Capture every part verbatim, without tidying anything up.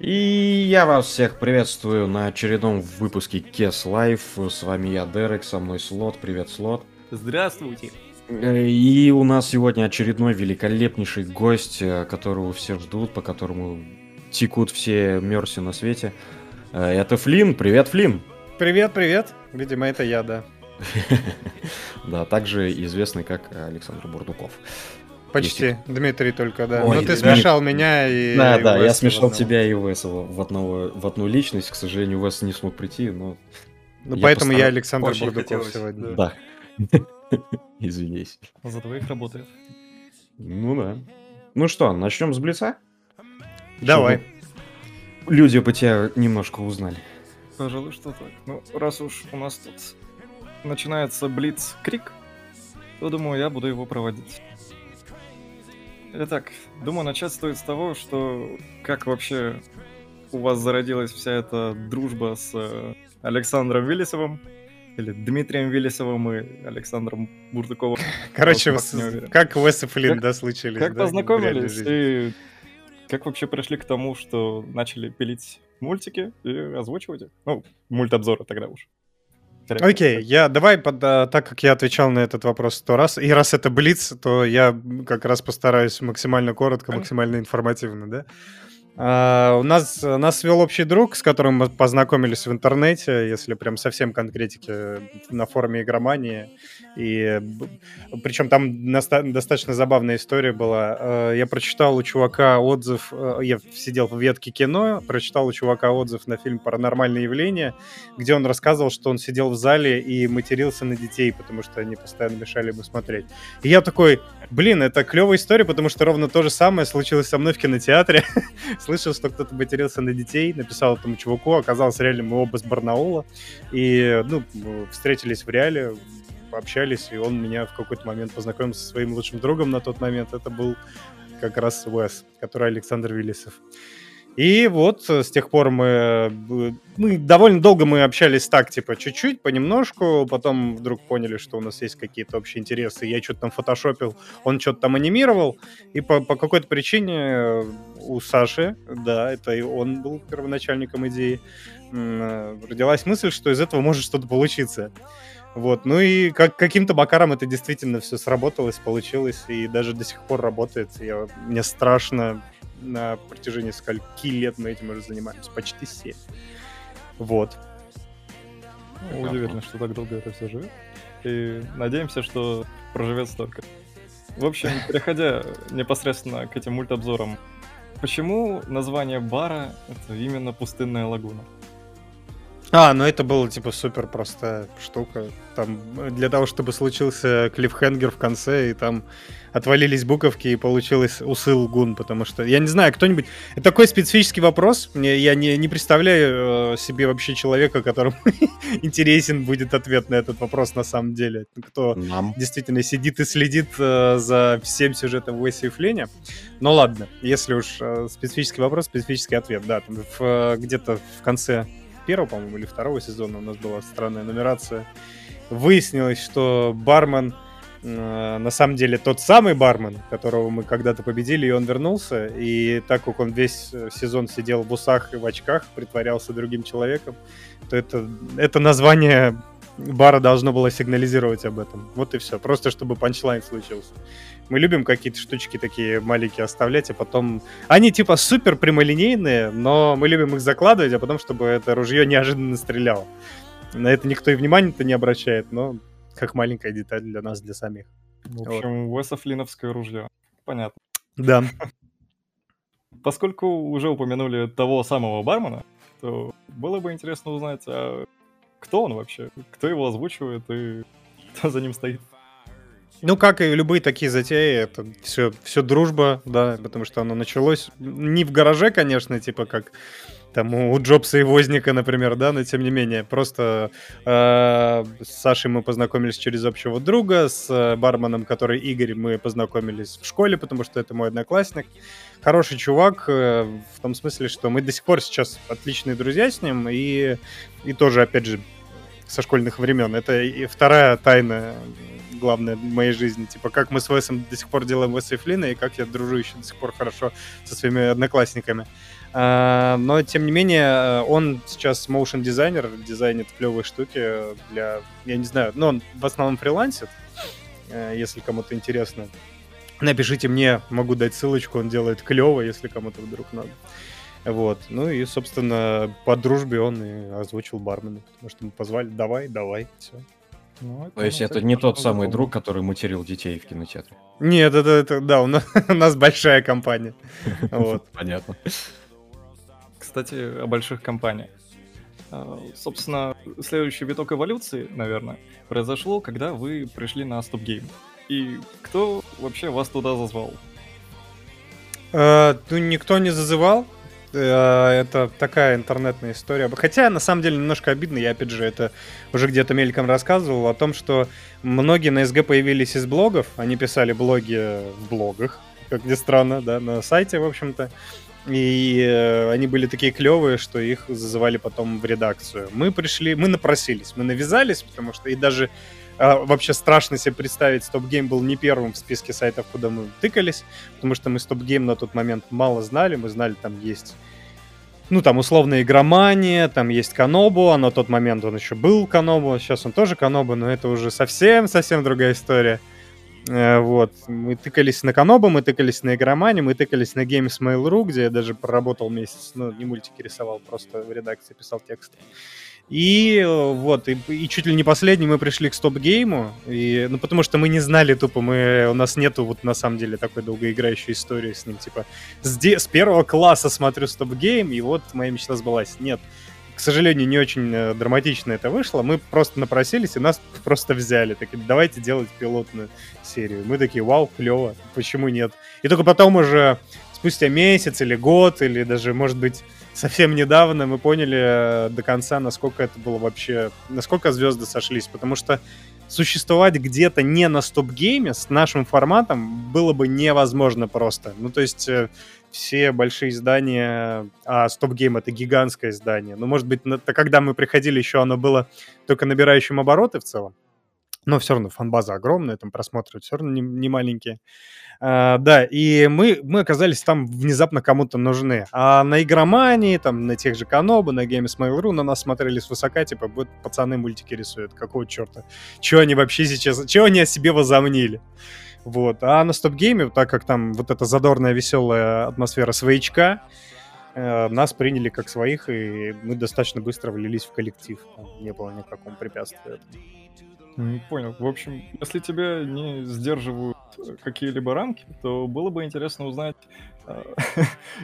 И я вас всех приветствую на очередном выпуске Кес Лайф. С вами я, Дерек, со мной Слот. Привет, Слот. Здравствуйте. И у нас сегодня очередной великолепнейший гость, которого все ждут, по которому текут все мерси на свете. Это Флинн. Привет, Флинн. Привет, привет. Видимо, это я, да. Да, также известный как Александр Бурдуков. Почти, Дмитрий только, да. Ой, но ты да, смешал да, меня и... Да, и да, Уэс я смешал тебя и Уэса в, одного, в одну личность. К сожалению, Уэс не смог прийти, но... Ну, я поэтому я Александр Очень Бурдуков хотелось. Сегодня. Да. Извинись. За твоих работает. Ну да. Ну что, начнем с Блица? Давай. Чтобы люди по тебе немножко узнали. Пожалуй, что так. Ну, раз уж у нас тут начинается Блиц-крик, то, думаю, я буду его проводить. Итак, думаю, начать стоит с того, что как вообще у вас зародилась вся эта дружба с Александром Виллисовым, или Дмитрием Виллисовым и Александром Бурдуковым. Короче, с... как Уэс и Флинн, да, случились. Как да, познакомились и как вообще пришли к тому, что начали пилить мультики и озвучивать их? Ну, мультобзоры тогда уж. Окей, okay, я давай, под, а, так как я отвечал на этот вопрос сто раз, и раз это Блиц, то я как раз постараюсь максимально коротко, максимально информативно, да? А, у нас, нас вел общий друг, с которым мы познакомились в интернете, если прям совсем конкретики, на форуме Игромании. И, причем там наста- достаточно забавная история была. А, я прочитал у чувака отзыв, а, я сидел в ветке кино, прочитал у чувака отзыв на фильм «Паранормальные явления», где он рассказывал, что он сидел в зале и матерился на детей, потому что они постоянно мешали ему смотреть. И я такой, блин, это клевая история, потому что ровно то же самое случилось со мной в кинотеатре. Слышал, что кто-то матерился на детей, написал этому чуваку, оказалось, реально мы оба с Барнаула, и, ну, встретились в реале, пообщались, и он меня в какой-то момент познакомил со своим лучшим другом на тот момент, это был как раз Уэс, который Александр Виллисов. И вот с тех пор мы, мы довольно долго мы общались так, типа, чуть-чуть, понемножку, потом вдруг поняли, что у нас есть какие-то общие интересы, я что-то там фотошопил, он что-то там анимировал, и по, по какой-то причине у Саши, да, это и он был первоначальником идеи, родилась мысль, что из этого может что-то получиться. Вот, ну и как, каким-то макаром это действительно все сработалось, получилось, и даже до сих пор работает, я, мне страшно... На протяжении скольки лет мы этим уже занимаемся? Почти семь. Вот. Ну, удивительно, что так долго это все живет. И надеемся, что проживет столько. В общем, переходя непосредственно к этим мультобзорам. Почему название бара — это именно «Пустынная лагуна»? А, ну это было типа супер простая штука. Там для того, чтобы случился клиффхенгер в конце, и там отвалились буковки, и получилось усы лгун, потому что, я не знаю, кто-нибудь... Это такой специфический вопрос, я не, не представляю себе вообще человека, которому интересен будет ответ на этот вопрос на самом деле. Кто Нам. действительно сидит и следит э, за всем сюжетом Уэса и Флинна. Но ладно, если уж э, специфический вопрос, специфический ответ, да, там, в, э, где-то в конце... первого, по-моему, или второго сезона у нас была странная нумерация. Выяснилось, что бармен э, на самом деле тот самый бармен, которого мы когда-то победили, и он вернулся. И так как он весь сезон сидел в усах и в очках, притворялся другим человеком, то это, это название бара должно было сигнализировать об этом. Вот и все. Просто чтобы панчлайн случился. Мы любим какие-то штучки такие маленькие оставлять, а потом... Они типа супер прямолинейные, но мы любим их закладывать, а потом, чтобы это ружье неожиданно стреляло. На это никто и внимания-то не обращает, но как маленькая деталь для нас, для самих. В общем, вот. Уэса Флиновское ружье. Понятно. Да. Поскольку уже упомянули того самого бармена, то было бы интересно узнать, а кто он вообще, кто его озвучивает и кто за ним стоит. Ну, как и любые такие затеи, это все, все дружба, да, потому что оно началось не в гараже, конечно, типа как там у Джобса и Возника, например, да, но тем не менее. Просто э, с Сашей мы познакомились через общего друга, с барменом, который Игорь, мы познакомились в школе, потому что это мой одноклассник. Хороший чувак, э, в том смысле, что мы до сих пор сейчас отличные друзья с ним, и, и тоже, опять же, со школьных времен. Это и вторая тайна главное в моей жизни. Типа, как мы с Весом до сих пор делаем Веса и Флина, и как я дружу еще до сих пор хорошо со своими одноклассниками. Но, тем не менее, он сейчас моушн-дизайнер, дизайнит клевые штуки для... Я не знаю, но он в основном фрилансит, если кому-то интересно. Напишите мне, могу дать ссылочку, он делает клево, если кому-то вдруг надо. Вот. Ну и, собственно, по дружбе он и озвучил бармена, потому что мы позвали «давай, давай», все. Ну, это, то есть это не тот самый друг, который материл детей в кинотеатре? Нет, это, это да, у нас, у нас большая компания. Вот. Понятно. Кстати, о больших компаниях. Собственно, следующий виток эволюции, наверное, произошло, когда вы пришли на StopGame. И кто вообще вас туда зазвал? А, ну, никто не зазывал. Это такая интернетная история. Хотя, на самом деле, немножко обидно. Я, опять же, это уже где-то мельком рассказывал о том, что многие на СГ появились из блогов. Они писали блоги в блогах, как ни странно, да, на сайте, в общем-то. И э, они были такие клевые, что их зазывали потом в редакцию. Мы пришли, мы напросились, мы навязались, потому что и даже э, вообще страшно себе представить, StopGame был не первым в списке сайтов, куда мы тыкались, потому что мы StopGame на тот момент мало знали, мы знали, там есть, ну там условно игромания, там есть Канобу, а на тот момент он еще был Канобу, сейчас он тоже Канобу, но это уже совсем-совсем другая история. Вот, мы тыкались на Канобу, мы тыкались на Игромане, мы тыкались на Games Mail.ru, где я даже проработал месяц, ну, не мультики рисовал, просто в редакции писал тексты. И вот, и, и чуть ли не последний мы пришли к StopGame'у, и, ну, потому что мы не знали, тупо, мы, у нас нету вот на самом деле такой долгоиграющей истории с ним, типа, с, де, с первого класса смотрю StopGame, и вот моя мечта сбылась. Нет, к сожалению, не очень драматично это вышло. Мы просто напросились, и нас просто взяли. Так, давайте делать пилотную серию. Мы такие, вау, клево, почему нет? И только потом уже, спустя месяц или год, или даже, может быть, совсем недавно, мы поняли до конца, насколько это было вообще... Насколько звезды сошлись. Потому что существовать где-то не на StopGame с нашим форматом было бы невозможно просто. Ну, то есть... Все большие издания, а StopGame — это гигантское издание. Ну, может быть, на, когда мы приходили, еще оно было только набирающим обороты в целом. Но все равно фан-база огромная, там просмотры все равно не, не маленькие. А, да, и мы, мы оказались там внезапно кому-то нужны. А на Игромании, там, на тех же Канобу, на Games Mail.ru на нас смотрели свысока, типа, вот пацаны мультики рисуют, какого черта? Чего они вообще сейчас, чего они о себе возомнили? Вот. А на StopGame, так как там вот эта задорная, веселая атмосфера своячка, э, нас приняли как своих, и мы достаточно быстро влились в коллектив. Там не было никакого препятствия. Понял. В общем, если тебя не сдерживают какие-либо рамки, то было бы интересно узнать,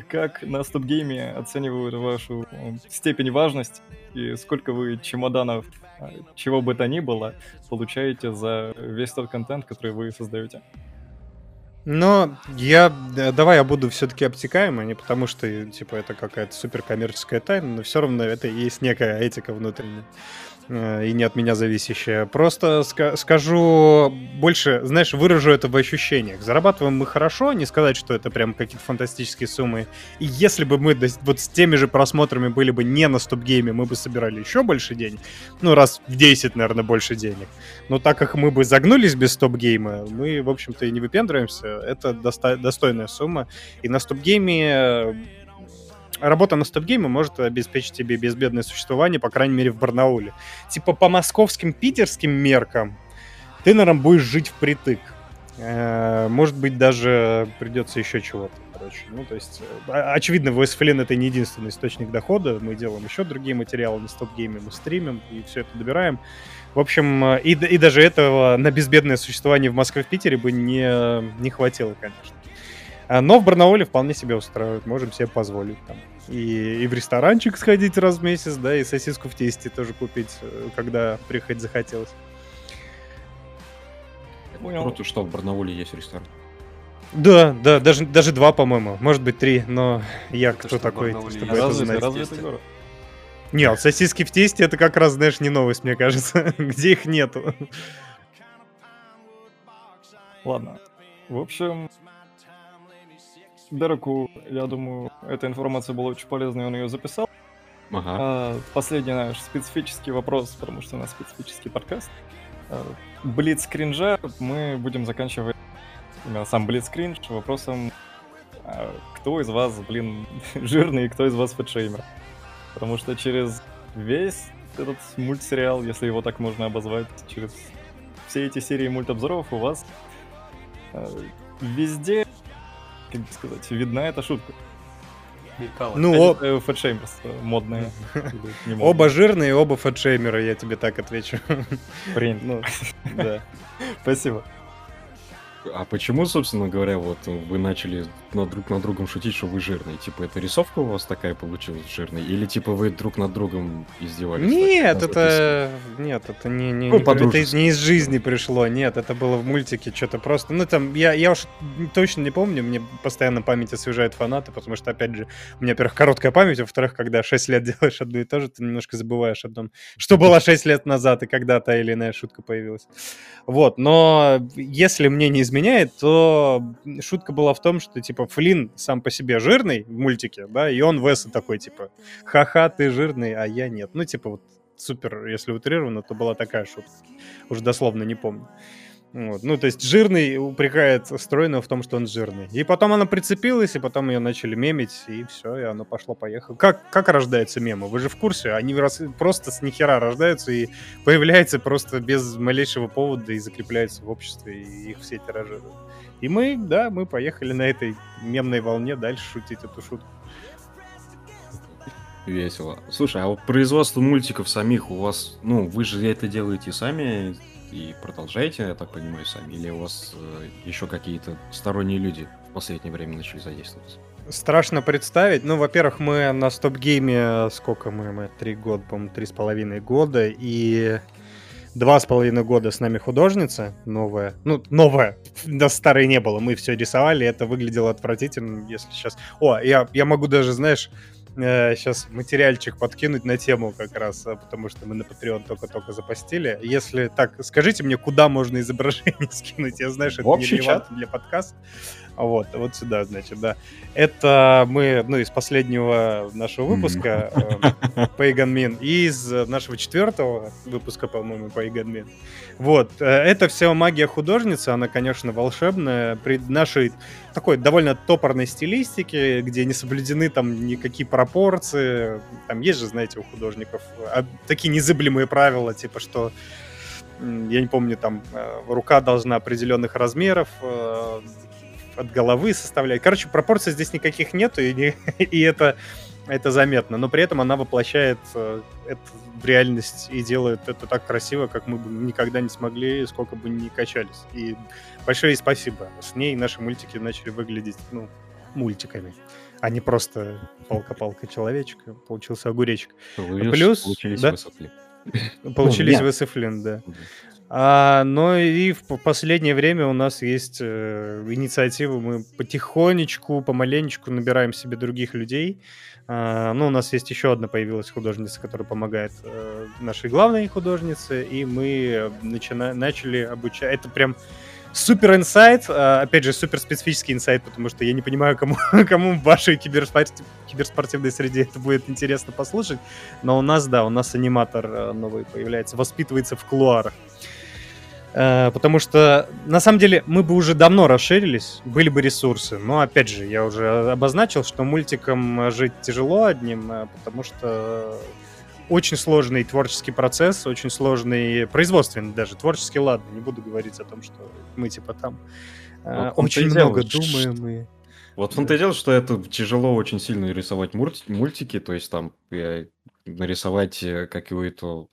как на StopGame оценивают вашу степень важности и сколько вы чемоданов, чего бы то ни было, получаете за весь тот контент, который вы создаете? Но я... Давай я буду все-таки обтекаем, а не потому что, типа, это какая-то суперкоммерческая тайна, но все равно это и есть некая этика внутренняя и не от меня зависящая. Просто ска- скажу больше, знаешь, выражу это в ощущениях. Зарабатываем мы хорошо, не сказать, что это прям какие-то фантастические суммы. И если бы мы вот с теми же просмотрами были бы не на StopGame, мы бы собирали еще больше денег. Ну, раз в десять, наверное, больше денег. Но так как мы бы загнулись без StopGame, мы, в общем-то, и не выпендриваемся. Это доста- достойная сумма. И на StopGame... Работа на StopGame может обеспечить тебе безбедное существование, по крайней мере, в Барнауле. Типа по московским, питерским меркам ты, наверное, будешь жить впритык. Может быть, даже придется еще чего-то, короче. Ну, то есть, очевидно, VoiceFlin — это не единственный источник дохода. Мы делаем еще другие материалы на StopGame, мы стримим и все это добираем. В общем, и, и даже этого на безбедное существование в Москве, в Питере бы не, не хватило, конечно. Но в Барнауле вполне себе устраивают, можем себе позволить там. И, и в ресторанчик сходить раз в месяц, да, и сосиску в тесте тоже купить, когда приехать захотелось. Понял. Круто, что в Барнауле есть ресторан. Да, да, даже, даже два, по-моему, может быть три, но я это кто что такой, чтобы это знать. Разве это город? Нет, сосиски в тесте — это как раз, знаешь, не новость, мне кажется, где их нету. Ладно, в общем... Дереку, я думаю, эта информация была очень полезной, он ее записал. Ага. Последний наш специфический вопрос, потому что у нас специфический подкаст. блиц кринжа мы будем заканчивать именно сам блиц кринж вопросом, кто из вас, блин, жирный и кто из вас фэтшеймер. Потому что через весь этот мультсериал, если его так можно обозвать, через все эти серии мультобзоров у вас везде, как бы сказать, видна эта шутка. Ну, об... фэтшеймерство модное. Оба жирные, оба фэтшеймеры, я тебе так отвечу. Принт. Ну, да. Спасибо. А почему, собственно говоря, вот вы начали над друг над другом шутить, что вы жирные? Типа, это рисовка у вас такая получилась жирная? Или, типа, вы друг над другом издевались? Нет, так, это... Нет, это не, не, ну, это из, не из жизни пришло. Нет, это было в мультике что-то просто... Ну, там, я, я уж точно не помню, мне постоянно память освежают фанаты, потому что, опять же, у меня, во-первых, короткая память, а во-вторых, когда шесть лет делаешь одно и то же, ты немножко забываешь о том, что было шесть лет назад, и когда та или иная шутка появилась. Вот, но если мне не изменяет, то шутка была в том, что, типа, Флинн сам по себе жирный в мультике, да, и он Веса такой, типа, ха-ха, ты жирный, а я нет. Ну, типа, вот супер, если утрированно, то была такая шутка. Уже дословно не помню. Вот. Ну, то есть жирный упрекает стройного в том, что он жирный. И потом она прицепилась, и потом ее начали мемить, и все, и оно пошло-поехало. Как, как рождаются мемы? Вы же в курсе? Они просто с нихера рождаются и появляются просто без малейшего повода и закрепляются в обществе, и их все тиражируют. И мы, да, мы поехали на этой мемной волне дальше шутить эту шутку. Весело. Слушай, а вот производство мультиков самих у вас, ну, вы же это делаете сами... И продолжаете, я так понимаю, сами? Или у вас э, еще какие-то сторонние люди в последнее время начали задействоваться? Страшно представить. Ну, во-первых, мы на стоп-гейме, сколько мы, мы три года, по-моему, три с половиной года, и два с половиной года с нами художница новая. Ну, новая. Да, старой не было. Мы все рисовали, это выглядело отвратительно, если сейчас... О, я, я могу даже, знаешь... сейчас материальчик подкинуть на тему как раз, потому что мы на Patreon только-только запостили. Если так, скажите мне, куда можно изображение скинуть? Я знаю, что это нерелевантно для подкаста. Вот, вот сюда, значит, да. Это мы, ну, из последнего нашего выпуска Pagan Min и из нашего четвертого выпуска, по-моему, Pagan Min. Вот, это все магия художницы, она, конечно, волшебная. При нашей такой довольно топорной стилистике, где не соблюдены там никакие пропорции. Там есть же, знаете, у художников такие незыблемые правила, типа, что... Я не помню, там, рука должна определенных размеров... от головы составляет. Короче, пропорций здесь никаких нету, и, не, и это, это заметно. Но при этом она воплощает э, это в реальность и делает это так красиво, как мы бы никогда не смогли, сколько бы ни качались. И большое спасибо. С ней наши мультики начали выглядеть, ну, мультиками, а не просто палка-палка человечка. Получился огуречек. Получились, плюс... Получились да? высыфлин. Получились высыфлин, да. А, но и в последнее время у нас есть э, инициативы, мы потихонечку, помаленечку набираем себе других людей. А, ну, у нас есть еще одна появилась художница, которая помогает э, нашей главной художнице, и мы начина- начали обучать. Это прям супер инсайт, опять же, супер специфический инсайт, потому что я не понимаю, кому, кому в вашей киберспорти- киберспортивной среде это будет интересно послушать, но у нас, да, у нас аниматор новый появляется, воспитывается в кулуарах. Потому что, на самом деле, мы бы уже давно расширились, были бы ресурсы. Но, опять же, я уже обозначил, что мультикам жить тяжело одним, потому что очень сложный творческий процесс, очень сложный производственный даже. Творческий, ладно, не буду говорить о том, что мы типа там вот очень много делаешь. думаем. И... Вот он-то и дело, что это тяжело очень сильно рисовать мультики, то есть там нарисовать какую-то...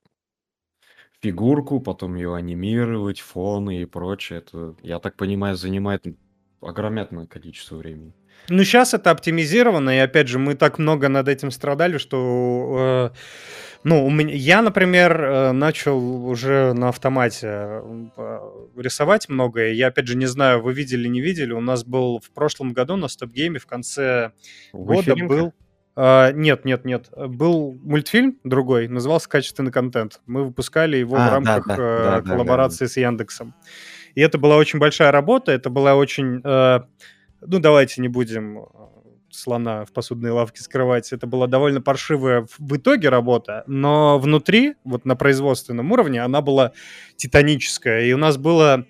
фигурку, потом ее анимировать, фоны и прочее. Это, я так понимаю, занимает огромное количество времени. Ну, сейчас это оптимизировано, и, опять же, мы так много над этим страдали, что... Э, ну, у меня, я, например, э, начал уже на автомате э, рисовать многое. Я, опять же, не знаю, вы видели, не видели. У нас был в прошлом году на стоп-гейме в конце года был... Uh, нет, нет, нет. Был мультфильм другой, назывался «Качественный контент». Мы выпускали его а, в рамках да, да, uh, да, коллаборации да, да, да. с Яндексом. И это была очень большая работа, это была очень... Uh, ну, давайте не будем слона в посудной лавке скрывать. Это была довольно паршивая в итоге работа, но внутри, вот на производственном уровне, она была титаническая. И у нас было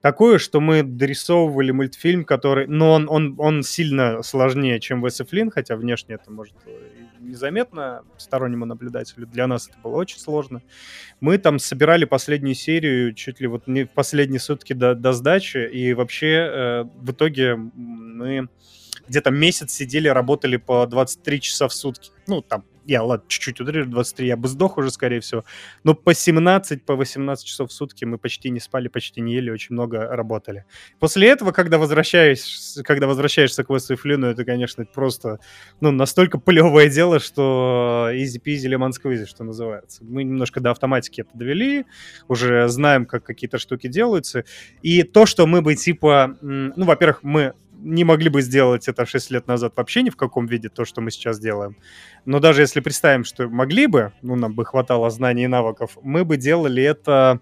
такое, что мы дорисовывали мультфильм, который... Но он, он, он сильно сложнее, чем Вес и Флинн, хотя внешне это, может, незаметно стороннему наблюдателю. Для нас это было очень сложно. Мы там собирали последнюю серию чуть ли вот не в последние сутки до, до сдачи, и вообще э, в итоге мы где-то месяц сидели, работали по двадцать три часа в сутки. Ну, там, я, ладно, чуть-чуть утрирую, двадцать три, я бы сдох уже, скорее всего. Но по семнадцать, по восемнадцать часов в сутки мы почти не спали, почти не ели, очень много работали. После этого, когда, возвращаешь, когда возвращаешься к Весу и Флину, это, конечно, просто ну, настолько плевое дело, что изи-пизи, лемон-сквизи, что называется. Мы немножко до автоматики это довели, уже знаем, как какие-то штуки делаются. И то, что мы бы типа... Ну, во-первых, мы... не могли бы сделать это шесть лет назад вообще ни в каком виде, то, что мы сейчас делаем. Но даже если представим, что могли бы, ну, нам бы хватало знаний и навыков, мы бы делали это,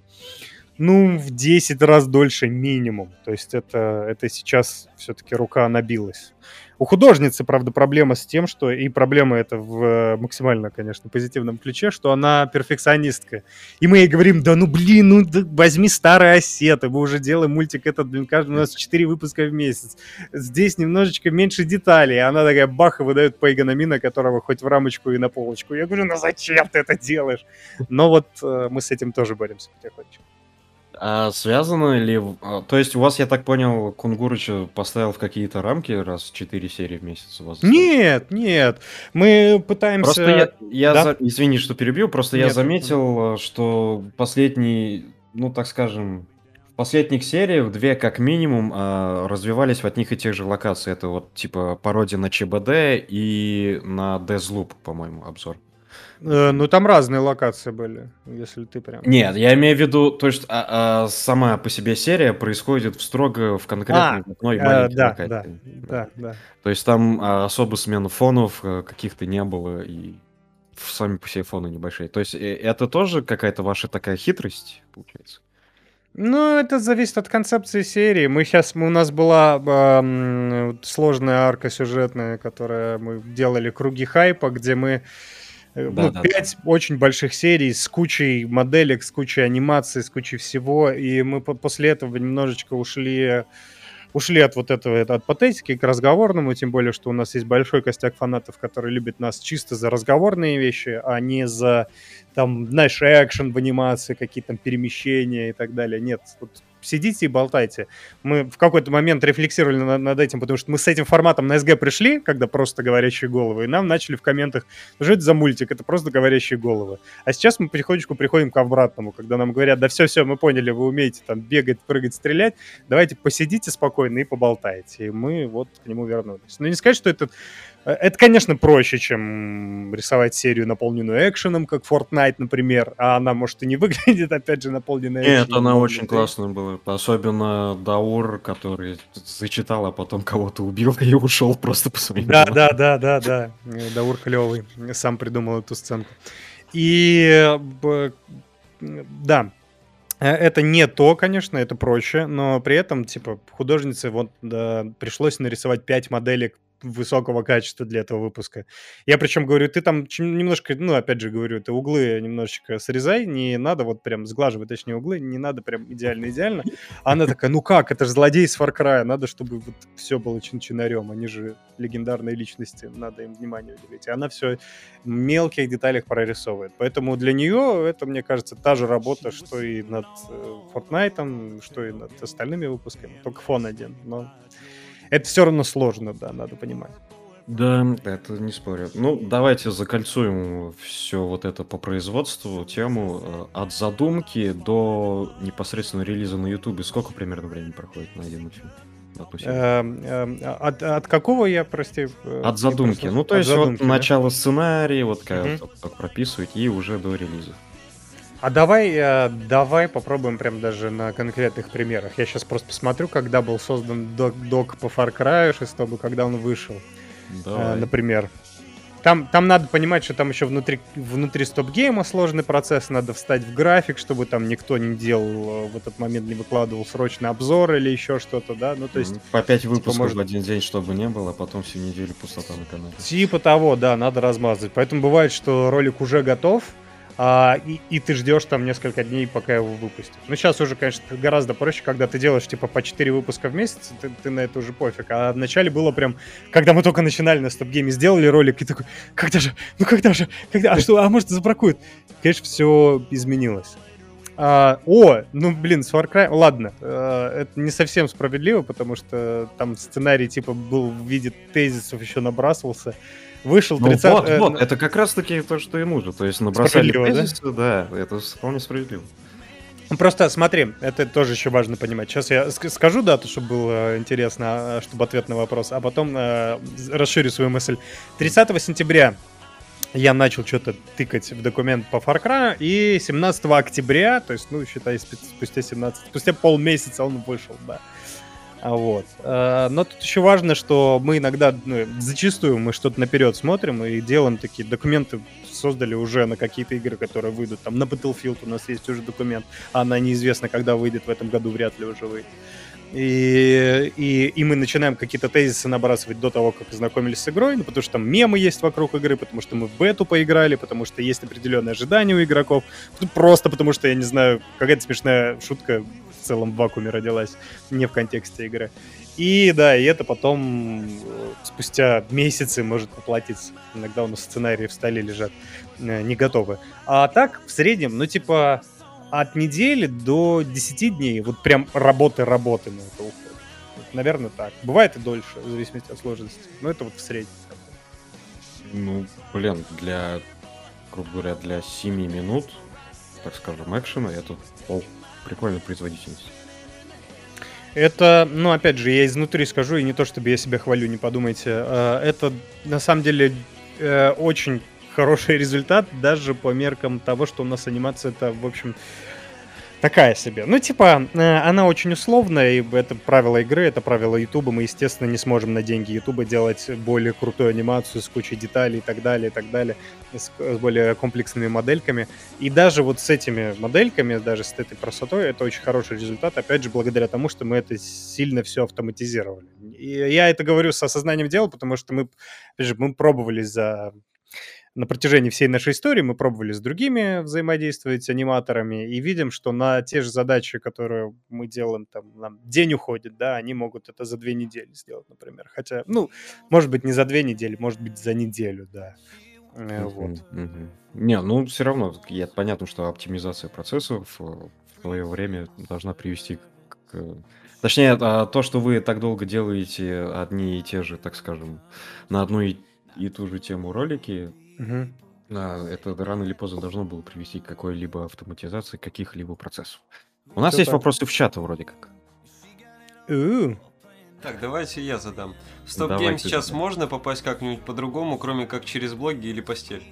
ну, в десять раз дольше минимум. То есть это, это сейчас все-таки рука набилась. У художницы, правда, проблема с тем, что... И проблема это в максимально, конечно, позитивном ключе, что она перфекционистка. И мы ей говорим, да ну блин, ну да возьми старый осет, и мы уже делаем мультик этот, блин, каждый у нас четыре выпуска в месяц. Здесь немножечко меньше деталей. Она такая бах и выдает Пейгономина, которого хоть в рамочку и на полочку. Я говорю, ну зачем ты это делаешь? Но вот э, мы с этим тоже боремся потихонечку. А связано ли... То есть у вас, я так понял, Кунгурыча поставил в какие-то рамки раз в четыре серии в месяц у вас? Нет, нет. Мы пытаемся... Просто я... я да? за... Извини, что перебью. Просто нет, я заметил, нет. что последний, ну, так скажем, в последних сериях две как минимум развивались в одних и тех же локациях. Это вот типа пародия на ЧБД и на Deathloop, по-моему, обзор. Ну, там разные локации были, если ты прям... Нет, я имею в виду, то есть а, а, сама по себе серия происходит в строго в конкретной а, одной маленькой да, локации. Да, да, да. То есть там а, особо смен фонов каких-то не было, и сами по себе фоны небольшие. То есть это тоже какая-то ваша такая хитрость, получается? Ну, это зависит от концепции серии. Мы сейчас, мы, у нас была э, сложная арка сюжетная, которая мы делали «Круги хайпа», где мы... Ну, да, да, пять да. очень больших серий с кучей моделек, с кучей анимаций, с кучей всего, и мы по- после этого немножечко ушли, ушли от вот этого, от патетики к разговорному, тем более, что у нас есть большой костяк фанатов, которые любят нас чисто за разговорные вещи, а не за, там, знаешь, экшен в анимации, какие-то там перемещения и так далее. Нет, вот... Сидите и болтайте. Мы в какой-то момент рефлексировали над, над этим, потому что мы с этим форматом на СГ пришли, когда просто говорящие головы, и нам начали в комментах, что это за мультик, это просто говорящие головы. А сейчас мы потихонечку приходим к обратному, когда нам говорят, да все-все, мы поняли, вы умеете там бегать, прыгать, стрелять, давайте посидите спокойно и поболтайте. И мы вот к нему вернулись. Но не сказать, что это... Это, конечно, проще, чем рисовать серию, наполненную экшеном, как Fortnite, например. А она, может, и не выглядит, опять же, наполненная экшеном. Нет, экшен, она очень классная была. Особенно Даур, который зачитал, а потом кого-то убил и ушел просто по своим делам. Да, да, да, да, да. Даур клевый. Сам придумал эту сценку. И... Да. Это не то, конечно, это проще. Но при этом, типа, художнице вот, да, пришлось нарисовать пять моделек высокого качества для этого выпуска. Я причем говорю, ты там немножко, ну, опять же говорю, ты углы немножечко срезай, не надо вот прям сглаживать, точнее, углы, не надо прям идеально-идеально. Она такая, ну как, это же злодей из Far Cry, надо, чтобы вот все было чин-чинарем, они же легендарные личности, надо им внимание уделить. И она все в мелких деталях прорисовывает. Поэтому для нее это, мне кажется, та же работа, что и над Fortnite, что и над остальными выпусками, только фон один, но... Это все равно сложно, да, надо понимать. Да, это не спорю. Ну, давайте закольцуем все вот это по производству, тему от задумки до непосредственно релиза на Ютубе. Сколько примерно времени проходит на один фильм? От, от какого я, прости? От задумки. Ну, то от есть задумки, вот да? Начало сценария, вот как, угу. как прописывать, и уже до релиза. А давай, давай попробуем прям даже на конкретных примерах. Я сейчас просто посмотрю, когда был создан док, док по Far Cry шесть, когда он вышел, давай. Например. Там, там надо понимать, что там еще внутри, внутри стоп-гейма сложный процесс, надо встать в график, чтобы там никто не делал в этот момент, не выкладывал срочный обзор или еще что-то, да, ну то есть... По пять выпусков типа, может... в один день, чтобы не было, а потом всю неделю пустота на канале. Типа того, да, надо размазывать. Поэтому бывает, что ролик уже готов, а, и, и ты ждешь там несколько дней, пока его выпустят. Ну сейчас уже, конечно, гораздо проще, когда ты делаешь типа по четыре выпуска в месяц, ты, ты на это уже пофиг. А вначале было прям, когда мы только начинали на стоп-гейме, сделали ролик, и такой, когда же, ну когда же, когда, а что, а может забракуют? Конечно, все изменилось. А, о, ну блин, с Far Cry, ладно, это не совсем справедливо, потому что там сценарий типа был в виде тезисов, еще набрасывался. Вышел тридцатого... Ну, вот, э, вот, э, это как раз-таки то, что и нужно. То есть набросали тезисы, да? да, это вполне справедливо. Просто смотри, это тоже еще важно понимать. Сейчас я скажу дату, чтобы было интересно, чтобы ответ на вопрос, а потом э, расширю свою мысль. тридцатого сентября я начал что-то тыкать в документ по Far Cry, и семнадцатого октября, то есть, ну, считай, спустя семнадцать, спустя полмесяца он вышел, да. Вот. Но тут еще важно, что мы иногда, ну, зачастую мы что-то наперед смотрим и делаем такие документы, создали уже на какие-то игры, которые выйдут. Там на Battlefield у нас есть уже документ, а она неизвестно, когда выйдет, в этом году вряд ли уже выйдет. И, и, и мы начинаем какие-то тезисы набрасывать до того, как познакомились с игрой, ну, потому что там мемы есть вокруг игры, потому что мы в бету поиграли, потому что есть определенные ожидания у игроков, просто потому что, я не знаю, какая-то смешная шутка в целом в вакууме родилась, не в контексте игры. И да, и это потом спустя месяцы может поплатиться. Иногда у нас сценарии в столе лежат, не готовы. А так, в среднем, ну типа... От недели до десяти дней, вот прям работы-работы на это уходит. Вот, наверное, так. Бывает и дольше, в зависимости от сложности. Но это вот в среднем. Ну, блин, для, грубо говоря, для семи минут, так скажем, экшена, это о, прикольная производительность. Это, ну, опять же, я изнутри скажу, и не то, чтобы я себя хвалю, не подумайте. Это, на самом деле, очень... хороший результат, даже по меркам того, что у нас анимация-то, в общем, такая себе. Ну, типа, она очень условная, и это правило игры, это правило Ютуба. Мы, естественно, не сможем на деньги Ютуба делать более крутую анимацию с кучей деталей и так далее, и так далее, с более комплексными модельками. И даже вот с этими модельками, даже с этой красотой, это очень хороший результат, опять же, благодаря тому, что мы это сильно все автоматизировали. И я это говорю с осознанием дела, потому что мы, опять же, мы пробовали за... На протяжении всей нашей истории мы пробовали с другими взаимодействовать, с аниматорами, и видим, что на те же задачи, которые мы делаем, там, нам день уходит, да, они могут это за две недели сделать, например. Хотя, ну, может быть, не за две недели, может быть, за неделю, да. Mm-hmm. Вот. Mm-hmm. Не, ну, все равно, я, понятно, что оптимизация процессов в свое время должна привести к... Точнее, то, что вы так долго делаете одни и те же, так скажем, на одну и, и ту же тему ролики... Угу. А, это рано или поздно должно было привести к какой-либо автоматизации каких-либо процессов. У нас Все есть так. вопросы в чат вроде как. У-у. Так, давайте я задам. В стоп-гейм сейчас ты... можно попасть как-нибудь по-другому, кроме как через блоги или постель?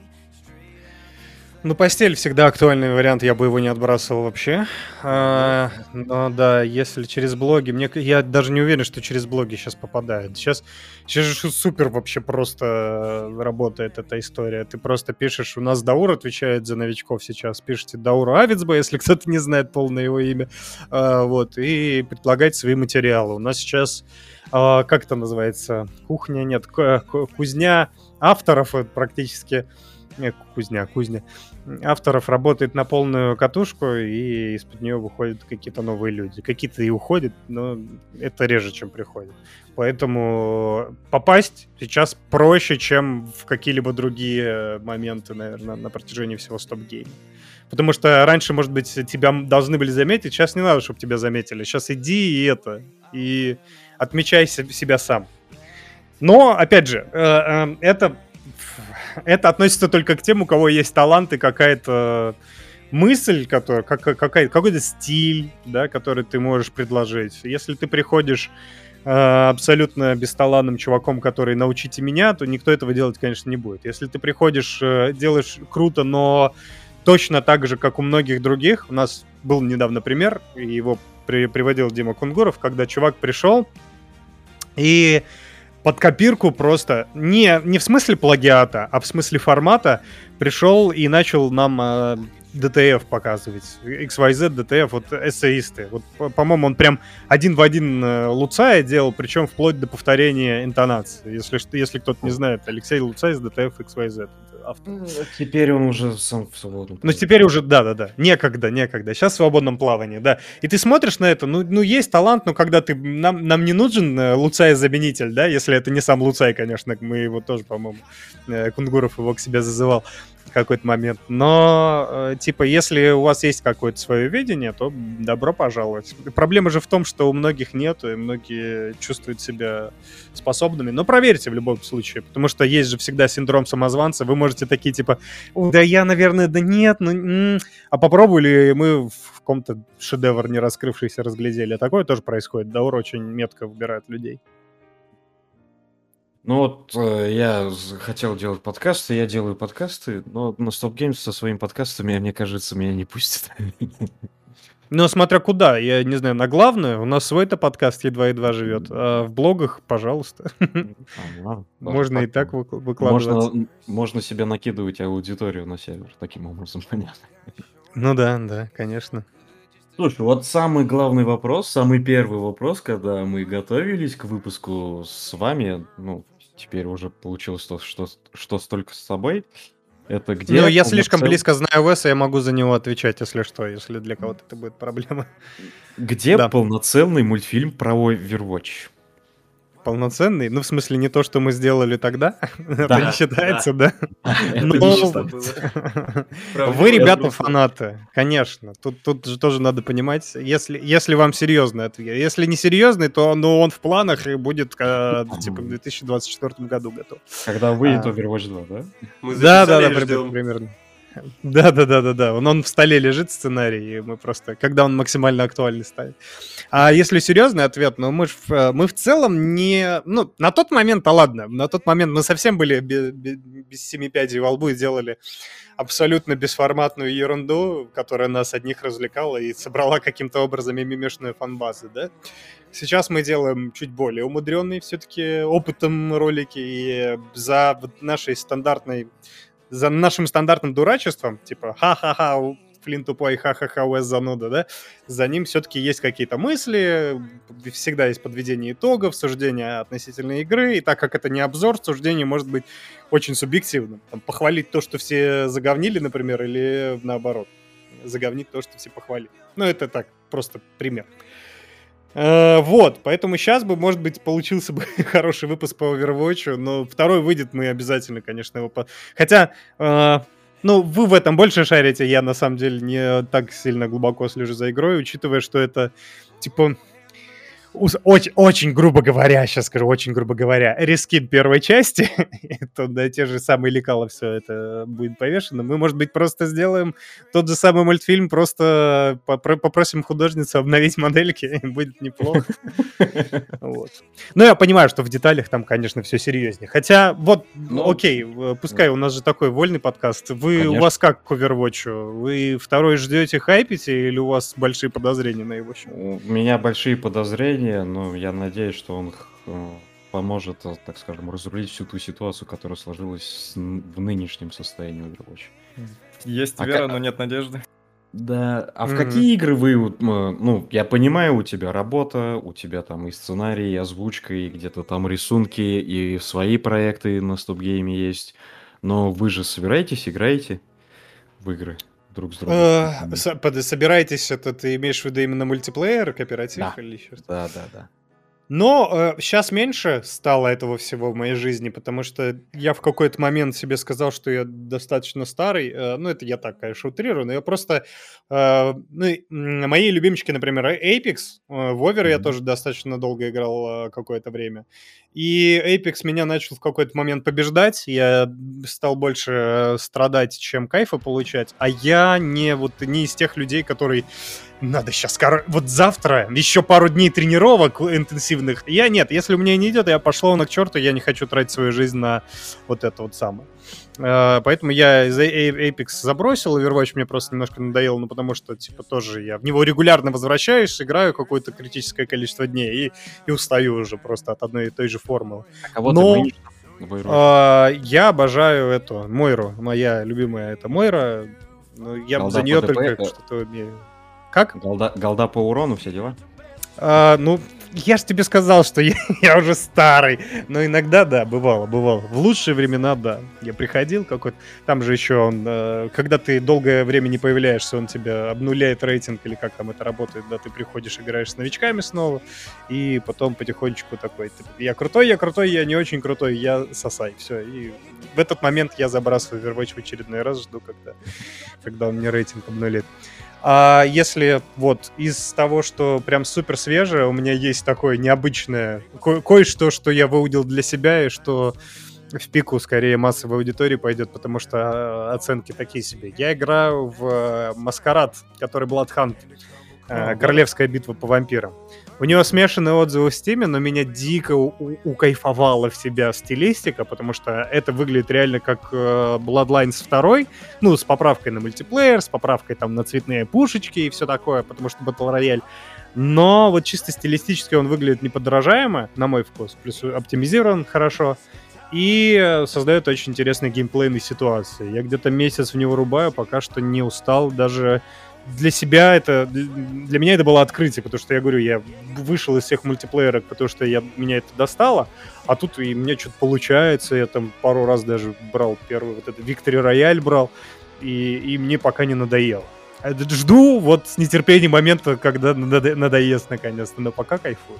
Ну, постель всегда актуальный вариант, я бы его не отбрасывал вообще. А, но да, если через блоги... мне Я даже не уверен, что через блоги сейчас попадает. Сейчас, сейчас же супер вообще просто работает эта история. Ты просто пишешь... У нас Даур отвечает за новичков сейчас. Пишите Дауру Авицба, если кто-то не знает полное его имя. А, вот, и предлагайте свои материалы. У нас сейчас... А, как это называется? Кухня? Нет, кузня авторов практически... Кузня, кузня. Авторов работает на полную катушку, и из-под нее выходят какие-то новые люди. Какие-то и уходят, но это реже, чем приходят. Поэтому попасть сейчас проще, чем в какие-либо другие моменты, наверное, на протяжении всего стоп-гейма. Потому что раньше, может быть, тебя должны были заметить, сейчас не надо, чтобы тебя заметили. Сейчас иди и это, и отмечай себя сам. Но, опять же, это... Это относится только к тем, у кого есть талант и какая-то мысль, которая, как, какая, какой-то стиль, да, который ты можешь предложить. Если ты приходишь э, абсолютно бесталанным чуваком, который «научите меня», то никто этого делать, конечно, не будет. Если ты приходишь, э, делаешь круто, но точно так же, как у многих других. У нас был недавно пример, его при, приводил Дима Кунгуров, когда чувак пришел и... под копирку просто, не, не в смысле плагиата, а в смысле формата, пришел и начал нам э, ди ти эф показывать. икс вай зет, ди ти эф, вот эссеисты. Вот, по-моему, он прям один в один э, Луцая делал, причем вплоть до повторения интонации. Если, если кто-то не знает, Алексей Луцай из ди ти эф икс вай зет. Автор. Теперь он уже сам в свободном плавании. Ну, теперь уже, да-да-да, некогда, некогда. Сейчас в свободном плавании, да. И ты смотришь на это, ну, ну есть талант, но когда ты... Нам, нам не нужен Луцай-заменитель, да, если это не сам Луцай, конечно, мы его тоже, по-моему, Кунгуров его к себе зазывал в какой-то момент. Но, типа, если у вас есть какое-то свое видение, то добро пожаловать. Проблема же в том, что у многих нету, и многие чувствуют себя способными. Но проверьте в любом случае, потому что есть же всегда синдром самозванца. Вы можете такие, типа, да я, наверное, да нет, ну... М-м". А попробовали, мы в каком-то шедевр не раскрывшийся разглядели. А такое тоже происходит. Даур очень метко выбирает людей. Ну вот, э, я хотел делать подкасты, я делаю подкасты, но на Stop Games со своими подкастами, мне кажется, меня не пустят. Ну, смотря куда, я не знаю, на главное, у нас свой-то подкаст едва-едва живет, а в блогах, пожалуйста. Ага, можно так, и так выкладываться. Можно, можно себя накидывать аудиторию на сервер, таким образом, понятно. Ну да, да, конечно. Слушай, вот самый главный вопрос, самый первый вопрос, когда мы готовились к выпуску с вами, ну, теперь уже получилось то, что, что столько с собой, это где... Ну, я слишком цел... близко знаю Веса, я могу за него отвечать, если что, если для кого-то это будет проблема. Где да. полноценный мультфильм про Overwatch? Полноценный? Ну, в смысле, не то, что мы сделали тогда? Да, это не считается, да? да? Это Но... не считается. Вы, ребята, фанаты, конечно. Тут, тут же тоже надо понимать, если, если вам серьезный ответ. Если не серьезный, то ну, он в планах и будет э, типа в две тысячи двадцать четвёртом году готов. Когда выйдет а... Overwatch два, да? Мы да, да, да, примерно. примерно. Да-да-да-да-да, он, он в столе лежит, сценарий, и мы просто, когда он максимально актуальный станет. А если серьезный ответ, ну мы, ж, мы в целом не... Ну, на тот момент-то ладно, на тот момент мы совсем были без, без семи пядей во лбу и делали абсолютно бесформатную ерунду, которая нас одних развлекала и собрала каким-то образом мимишную фан-базу, да? Сейчас мы делаем чуть более умудренные все-таки опытом ролики, и за нашей стандартной... за нашим стандартным дурачеством, типа ха-ха-ха, Флинн тупой, ха-ха-ха, Уэс зануда, да, за ним все-таки есть какие-то мысли, всегда есть подведение итогов, суждения относительно игры, и так как это не обзор, суждение может быть очень субъективным. Там, похвалить то, что все заговнили, например, или наоборот, заговнить то, что все похвалили. Ну, это так, просто пример. Вот, поэтому сейчас бы, может быть, получился бы хороший выпуск по Overwatch, но второй выйдет, мы обязательно, конечно, его... По... Хотя, э, ну, вы в этом больше шарите, я, на самом деле, не так сильно глубоко слежу за игрой, учитывая, что это, типа... Очень, очень грубо говоря, сейчас скажу, очень грубо говоря, рискин первой части, то на те же самые лекала все это будет повешено. Мы, может быть, просто сделаем тот же самый мультфильм, просто попросим художницу обновить модельки, будет неплохо. Ну, я понимаю, что в деталях там, конечно, все серьезнее. Хотя, вот, окей, пускай у нас же такой вольный подкаст. Вы у вас как к Overwatch? Вы второй ждете, хайпите, или у вас большие подозрения на его счет? У меня большие подозрения. Но я надеюсь, что он поможет, так скажем, разрулить всю ту ситуацию, которая сложилась в нынешнем состоянии Overwatch. Есть вера, а, но нет надежды. Да. А mm-hmm. в какие игры вы... Ну, я понимаю, у тебя работа, у тебя там и сценарий, и озвучка, и где-то там рисунки, и свои проекты на StopGame есть. Но вы же собираетесь, играете в игры? Друг с другом. Собираетесь, это ты имеешь в виду именно мультиплеер, кооператив да. или еще что-то? Да, да, да. Но э, сейчас меньше стало этого всего в моей жизни, потому что я в какой-то момент себе сказал, что я достаточно старый. Э, ну, это я так, конечно, утрирую, но я просто... Э, ну, мои любимчики, например, Apex. Э, в Over mm-hmm. я тоже достаточно долго играл э, какое-то время. И Apex меня начал в какой-то момент побеждать. Я стал больше э, страдать, чем кайфа получать. А я не, вот, не из тех людей, которые... Надо сейчас, вот завтра, еще пару дней тренировок интенсивных. Я нет, если у меня не идет, я пошел на к черту, я не хочу тратить свою жизнь на вот это вот самое. Поэтому я из Apex забросил, Overwatch мне просто немножко надоело, ну потому что, типа, тоже я в него регулярно возвращаюсь, играю какое-то критическое количество дней и, и устаю уже просто от одной и той же формулу. А но э, я обожаю эту Мойру. Моя любимая это Мойра. Но я голда за нее только это... что-то умею. Как? Голда, голда по урону, все дела? А, ну, я же тебе сказал, что я, я уже старый. Но иногда, да, бывало, бывало. В лучшие времена, да. Я приходил какой-то... Там же еще он... Когда ты долгое время не появляешься, он тебя обнуляет рейтинг, или как там это работает, да, ты приходишь, играешь с новичками снова, и потом потихонечку такой... Я крутой, я крутой, я не очень крутой, я сосай. Все. И в этот момент я забрасываю Overwatch в очередной раз, жду, когда, когда он мне рейтинг обнулит. А если вот из того, что прям супер свежее, у меня есть такое необычное, ко- кое-что, что я выудил для себя, и что в пику скорее массовой аудитории пойдет, потому что оценки такие себе. Я играю в Маскарад, который Bloodhunt, королевская битва по вампирам. У него смешанные отзывы в Стиме, но меня дико у- укайфовала в себя стилистика, потому что это выглядит реально как э, Bloodlines два, ну, с поправкой на мультиплеер, с поправкой там на цветные пушечки и все такое, потому что Battle Royale. Но вот чисто стилистически он выглядит неподражаемо, на мой вкус, плюс оптимизирован хорошо, и создает очень интересные геймплейные ситуации. Я где-то месяц в него рубаю, пока что не устал даже... Для себя это... Для меня это было открытие, потому что я говорю, я вышел из всех мультиплеерок, потому что я, меня это достало, а тут и мне что-то получается. Я там пару раз даже брал первый вот этот Victory Royale брал, и, и мне пока не надоело. Жду вот с нетерпением момента, когда надоест наконец-то, но пока кайфую.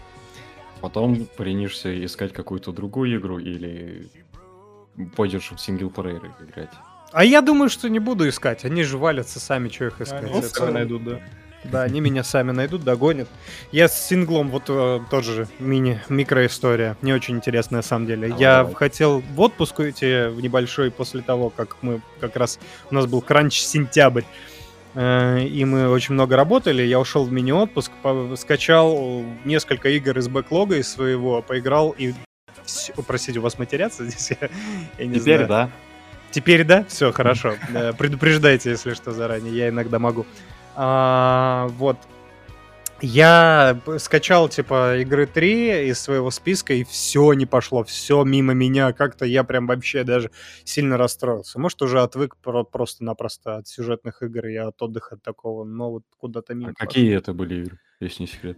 Потом принешься искать какую-то другую игру или пойдешь в синглплееры играть? А я думаю, что не буду искать. Они же валятся сами, что их искать. Они сами найдут, да. Да, они меня сами найдут, догонят. Я с синглом, вот э, тоже мини-микроистория. Мне очень интересно, на самом деле. Давай, я давай. хотел в отпуск уйти в небольшой после того, как мы как раз... У нас был кранч-сентябрь. Э, и мы очень много работали. Я ушел в мини-отпуск, по- скачал несколько игр из бэклога из своего, поиграл и... Все, простите, у вас матерятся здесь? я, я не Теперь, знаю. да. Теперь, да? Все, хорошо. Предупреждайте, если что, заранее. Я иногда могу. А, вот. Я скачал, типа, игры три из своего списка, и все не пошло. Все мимо меня. Как-то я прям вообще даже сильно расстроился. Может, уже отвык просто-напросто от сюжетных игр и от отдыха от такого. Но вот куда-то мимо. А какие это были игры, если не секрет?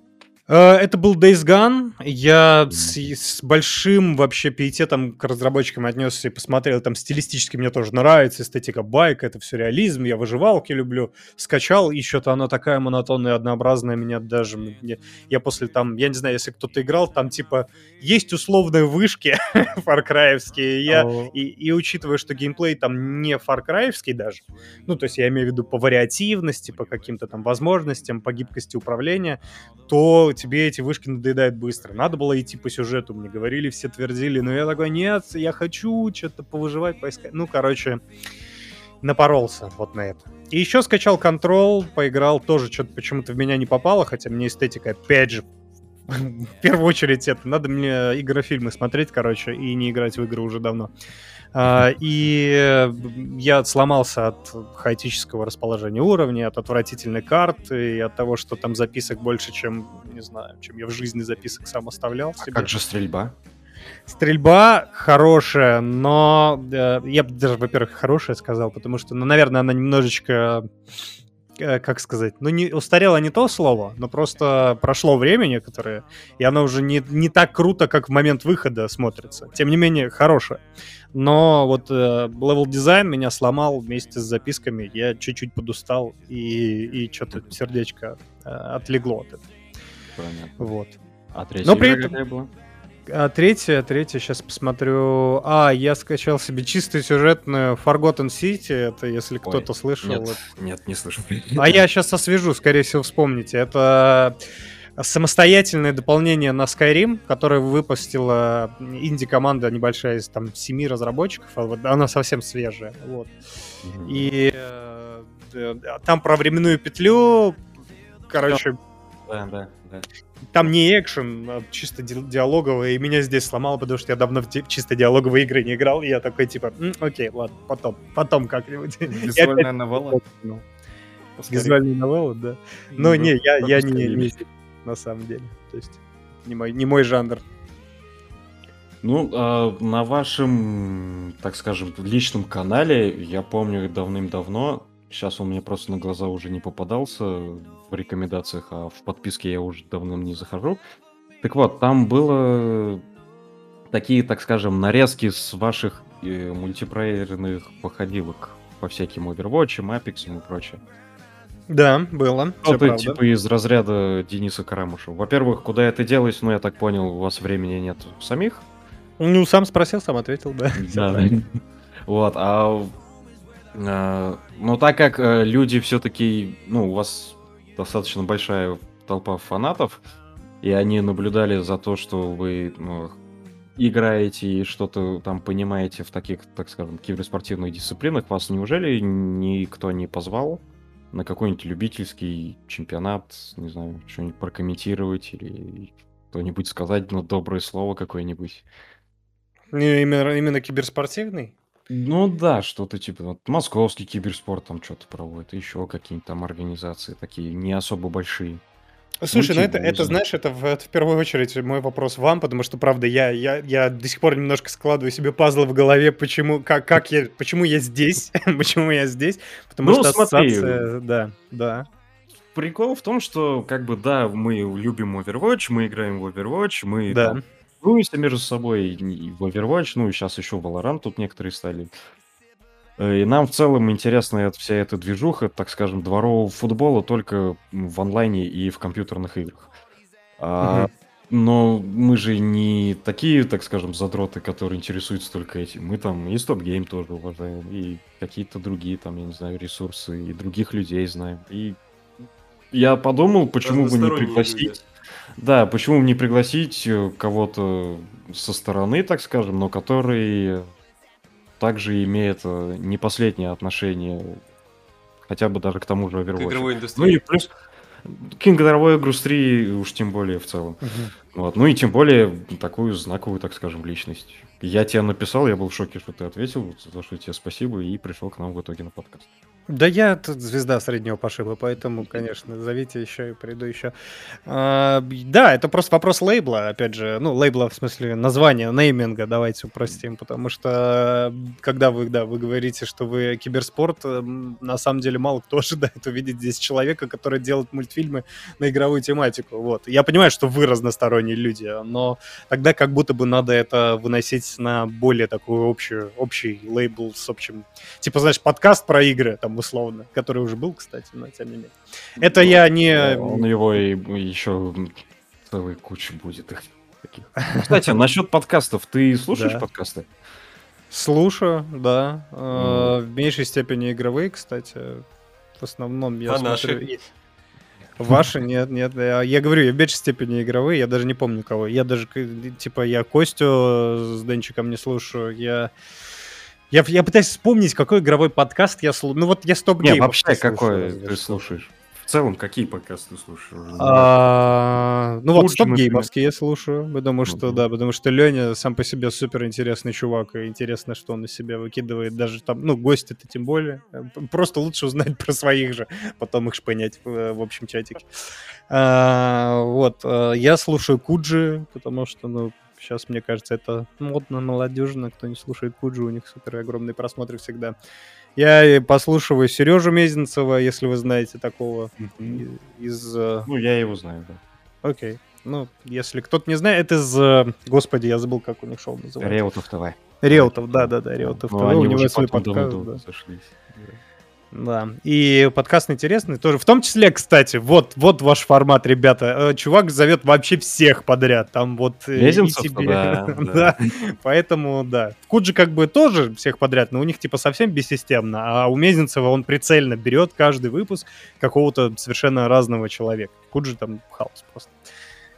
Это был Days Gone. Я с, с большим вообще пиететом к разработчикам отнесся и посмотрел. Там стилистически мне тоже нравится, эстетика байка, это все реализм, я выживалки люблю. Скачал, и что-то она такая монотонная, однообразная меня даже... Мне, я после там, я не знаю, если кто-то играл, там типа есть условные вышки Far Cry'евские, я, oh. и, и учитывая, что геймплей там не Far Cry'евский даже, ну то есть я имею в виду по вариативности, по каким-то там возможностям, по гибкости управления, то тебе эти вышки надоедают быстро. Надо было идти по сюжету, мне говорили, все твердили, но я такой, нет, я хочу что-то повыживать, поискать. Ну, короче, напоролся вот на это. И еще скачал Control, поиграл, тоже что-то почему-то в меня не попало, хотя мне эстетика, опять же, в первую очередь это. Надо мне игрофильмы смотреть, короче, и не играть в игры уже давно. Uh, и я сломался от хаотического расположения уровней, от отвратительной карты и от того, что там записок больше, чем, не знаю, чем я в жизни записок сам оставлял себе. А как же стрельба? Стрельба хорошая, но... Uh, я бы даже, во-первых, хорошая сказал, потому что, ну, наверное, она немножечко... Как сказать, ну не устарело не то слово, но просто прошло время некоторое, и оно уже не, не так круто, как в момент выхода смотрится. Тем не менее, хорошее. Но вот левел-дизайн э, меня сломал вместе с записками, я чуть-чуть подустал, и, и что-то сердечко э, отлегло от этого. Понятно. Вот. А третья но при этом... была? А третья, третья, сейчас посмотрю. А, я скачал себе чистую сюжетную Forgotten City. Это если Ой, кто-то слышал. Нет, это... нет, не слышал. А я сейчас освежу, скорее всего, вспомните. Это самостоятельное дополнение на Skyrim, которое выпустила инди-команда небольшая из там семи разработчиков. Она совсем свежая. Вот. Mm-hmm. И э, там про временную петлю. Короче... Да, да, да. Там не экшен, а чисто диалоговый, и меня здесь сломало, потому что я давно в ди- чисто диалоговые игры не играл, и я такой, типа, окей, ладно, потом, потом как-нибудь. Визуальная новелла? Визуальная новелла, да. Ну, не, я, я не, не, на самом деле, то есть, не мой, не мой жанр. Ну, а на вашем, так скажем, личном канале, я помню давным-давно, сейчас он мне просто на глаза уже не попадался в рекомендациях, а в подписке я уже давно не захожу. Так вот, там было такие, так скажем, нарезки с ваших э, мультиплеерных походилок по всяким Overwatch, Apex и прочее. Да, было. Что-то типа из разряда Дениса Карамышева. Во-первых, куда это делось, ну, я так понял, у вас времени нет самих. Ну, сам спросил, сам ответил, да. Да. Вот, а... а ну, так как люди все-таки... Ну, у вас достаточно большая толпа фанатов, и они наблюдали за то, что вы ну, играете и что-то там понимаете в таких, так скажем, киберспортивных дисциплинах. Вас неужели никто не позвал на какой-нибудь любительский чемпионат, не знаю, что-нибудь прокомментировать или кто-нибудь сказать, ну, доброе слово какое-нибудь? Именно, именно киберспортивный? Ну да, что-то типа вот, московский киберспорт там что-то проводит, еще какие-нибудь там организации такие не особо большие. Слушай, ну это, это, знаешь, это в, это в первую очередь мой вопрос вам, потому что, правда, я, я, я до сих пор немножко складываю себе пазлы в голове, почему, как, как я, почему я здесь, почему я здесь, потому ну, что смотри, ассоциация, да, да. Прикол в том, что, как бы, да, мы любим Overwatch, мы играем в Overwatch, мы да. там, дуемся между собой и в Overwatch, ну и сейчас еще Valorant тут некоторые стали. И нам в целом интересна вся эта движуха, так скажем, дворового футбола только в онлайне и в компьютерных играх. А, угу. Но мы же не такие, так скажем, задроты, которые интересуются только этим. Мы там и Stop Game тоже уважаем, и какие-то другие там, я не знаю, ресурсы, и других людей знаем. И я подумал, почему бы не пригласить... Люди. Да, почему бы не пригласить кого-то со стороны, так скажем, но который... также имеет не последнее отношение хотя бы даже к тому же Overwatch. К игровой индустрии. Ну и плюс к игровой индустрии уж тем более в целом. Uh-huh. Вот. Ну и тем более такую знаковую, так скажем, личность. Я тебе написал, я был в шоке, что ты ответил, за что тебе спасибо, и пришел к нам в итоге на подкаст. Да я тут звезда среднего пошиба, поэтому, конечно, зовите еще и приду еще. А, да, это просто вопрос лейбла, опять же, ну, лейбла в смысле названия, нейминга, давайте упростим, потому что, когда вы, да, вы говорите, что вы киберспорт, на самом деле мало кто ожидает увидеть здесь человека, который делает мультфильмы на игровую тематику, вот. Я понимаю, что вы разносторонние люди, но тогда как будто бы надо это выносить на более такую общую, общий лейбл с общим, типа, знаешь, подкаст про игры, там, условно, который уже был, кстати, но тем не менее. Это ну, я не... Он его и еще целая куча будет их таких. Кстати, насчет подкастов. Ты слушаешь да. подкасты? Слушаю, да. Mm. В меньшей степени игровые, кстати. В основном я а смотрю... Наши? Ваши? Нет, нет. Я, я говорю, я в меньшей степени игровые, я даже не помню кого. Я даже, типа, я Костю с Денчиком не слушаю, я... Я, я пытаюсь вспомнить, какой игровой подкаст я слушаю. Ну вот я Stop Game. Не, вообще какой ты слушаешь? В целом, какие подкасты слушаешь? А, ну вот Stop Game-овские я слушаю. Потому что, mm-hmm. да, потому что Леня сам по себе суперинтересный чувак. И интересно, что он из себя выкидывает. Даже там, ну, гости-то тем более. Просто лучше узнать про своих же. Потом их шпынять в, в общем чатике. А, вот. Я слушаю Куджи, потому что, ну... Сейчас, мне кажется, это модно, молодежно. Кто не слушает Куджи, у них супер огромные просмотры всегда. Я послушиваю Сережу Мезенцева, если вы знаете такого. Mm-hmm. Из... Ну, я его знаю, да. Окей. Okay. Ну, если кто-то не знает, это из... Господи, я забыл, как у них шоу называется. Реутов ТВ. Реутов, да-да-да, Реутов ТВ. У него свой подкаст, да. Да, и подкаст интересный тоже. В том числе, кстати, вот, вот ваш формат, ребята. Чувак зовет вообще всех подряд. Там вот Лезенцев, и тебе. Да, да. Поэтому, да. В Куджи как бы тоже всех подряд, но у них типа совсем бессистемно. А у Мезенцева он прицельно берет каждый выпуск какого-то совершенно разного человека. Куджи там хаос просто.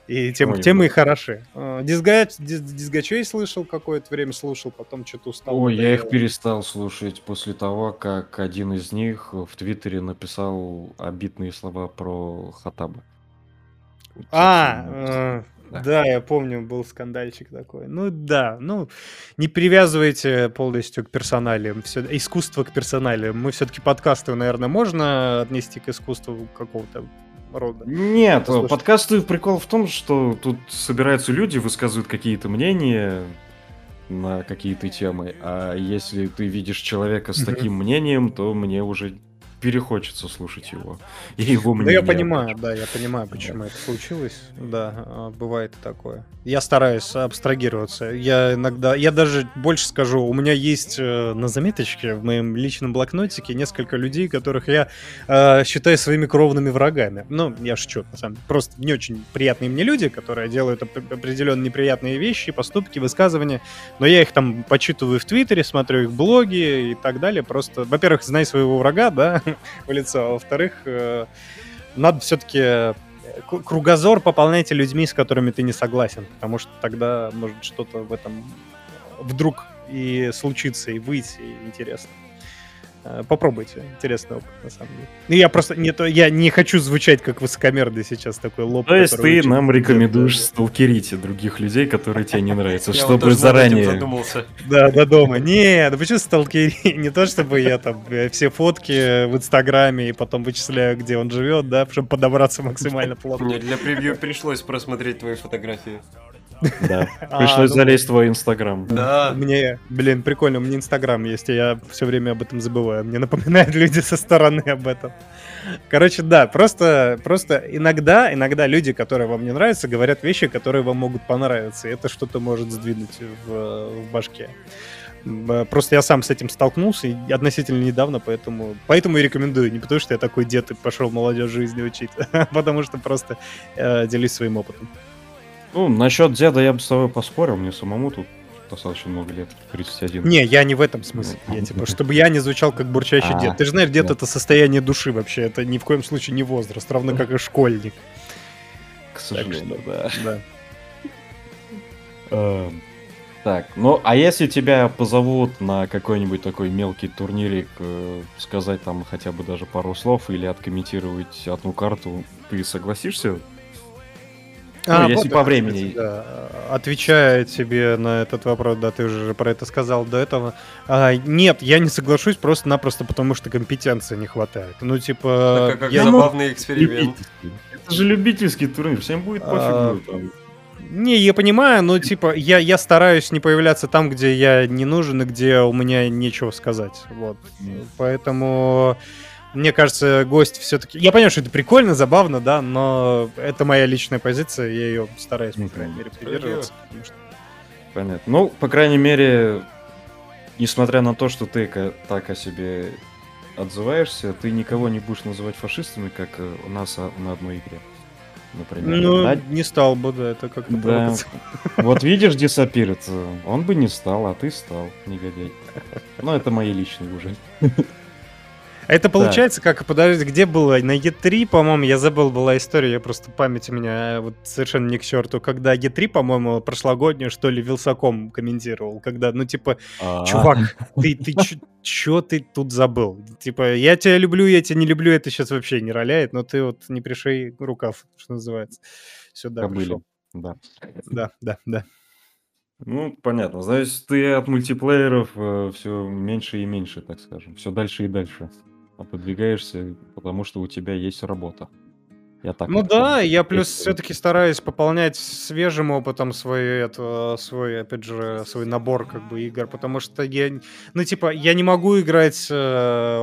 И тем, темы и хороши. Дизгач, диз, дизгачей слышал какое-то время, слушал, потом что-то устал. Ой, я их перестал слушать после того, как один из них в Твиттере написал обидные слова про Хаттаба. А, да. да, я помню, был скандальчик такой. Ну да, ну не привязывайте полностью к персоналиям. Все, искусство к персоналиям. Мы все-таки подкасты, наверное, можно отнести к искусству какого-то рода. Нет, подкасты прикол в том, что тут собираются люди, высказывают какие-то мнения, на какие-то темы. А если ты видишь человека с таким мнением, то мне уже перехочется слушать его. И его мнение. Ну, я понимаю, да, я понимаю, почему да. это случилось. Да, бывает такое. Я стараюсь абстрагироваться. Я иногда, я даже больше скажу, у меня есть на заметочке в моем личном блокнотике несколько людей, которых я э, считаю своими кровными врагами. Ну, я шучу, на самом деле. Просто не очень приятные мне люди, которые делают определенно неприятные вещи, поступки, высказывания. Но я их там почитываю в Твиттере, смотрю их блоги и так далее. Просто, во-первых, знай своего врага, да, в лицо. А во-вторых, надо все-таки кругозор пополняйте людьми, с которыми ты не согласен, потому что тогда может что-то в этом вдруг и случится, и выйти, и интересно. Попробуйте. Интересный опыт, на самом деле. Я просто не, я не хочу звучать как высокомерный сейчас такой лоб. То есть ты нам рекомендуешь сталкерить других людей, которые тебе не нравятся, чтобы заранее... Да, до дома. Не, да почему сталкерить? Не то, чтобы я там все фотки в Инстаграме и потом вычисляю, где он живет, да, чтобы подобраться максимально плотно. Мне для превью пришлось просмотреть твои фотографии. Да, пришлось а, залезть ну, в твой Инстаграм. Да. Мне, блин, прикольно, у меня Инстаграм есть, и я все время об этом забываю. Мне напоминают люди со стороны об этом. Короче, да, просто, просто иногда, иногда люди, которые вам не нравятся, говорят вещи, которые вам могут понравиться, и это что-то может сдвинуть в, в башке. Просто я сам с этим столкнулся и относительно недавно, поэтому, поэтому и рекомендую. Не потому, что я такой дед и пошел молодежь жизни учить, а потому что просто э, делюсь своим опытом. Ну, насчет деда я бы с тобой поспорил, мне самому тут достаточно много лет, тридцать один. Не, я не в этом смысле, я типа, чтобы я не звучал как бурчащий дед. Ты же знаешь, дед — это состояние души вообще, это ни в коем случае не возраст, равно как и школьник. К сожалению, да. Так, ну, а если тебя позовут на какой-нибудь такой мелкий турнирик, сказать там хотя бы даже пару слов или откомментировать одну карту, ты согласишься? Ну, а, если вот по времени. Да. Отвечая тебе на этот вопрос, да, ты уже про это сказал до этого. А, нет, я не соглашусь просто-напросто потому, что компетенции не хватает. Ну, типа... Это как я... забавный эксперимент. Это же любительский турнир, всем будет пофигу. А... Не, я понимаю, но типа я, я стараюсь не появляться там, где я не нужен и где у меня нечего сказать. Вот. Mm. Поэтому... Мне кажется, гость все-таки... Я понимаю, что это прикольно, забавно, да, но это моя личная позиция, я ее стараюсь, по крайней мере, придерживаться. Потому что... Понятно. Ну, по крайней мере, несмотря на то, что ты так о себе отзываешься, ты никого не будешь называть фашистами, как у нас на одной игре, например. Ну, да? Не стал бы, да, это как-то... Да. Вот видишь, Disappeared, он бы не стал, а ты стал, негодяй. Но это мои личные уже... Это получается, да. Как, подожди, где было? На и три, по-моему, я забыл, была история, я просто память у меня вот совершенно не к черту, когда и три, по-моему, прошлогоднюю, что ли, Вилсаком комментировал, когда, ну, типа, А-а-а. чувак, ты, ты, ч- чё ты тут забыл? Типа, я тебя люблю, я тебя не люблю, это сейчас вообще не роляет, но ты вот не пришей рукав, что называется, сюда пришел. Да, да, да, да. Ну, понятно. Значит, ты от мультиплееров э, все меньше и меньше, так скажем, все дальше и дальше. Подвигаешься, потому что у тебя есть работа. Я так ну да, понимаю. Я плюс это... все-таки стараюсь пополнять свежим опытом свой, это, свой, опять же, свой набор как бы игр, потому что я, ну типа, я не могу играть э,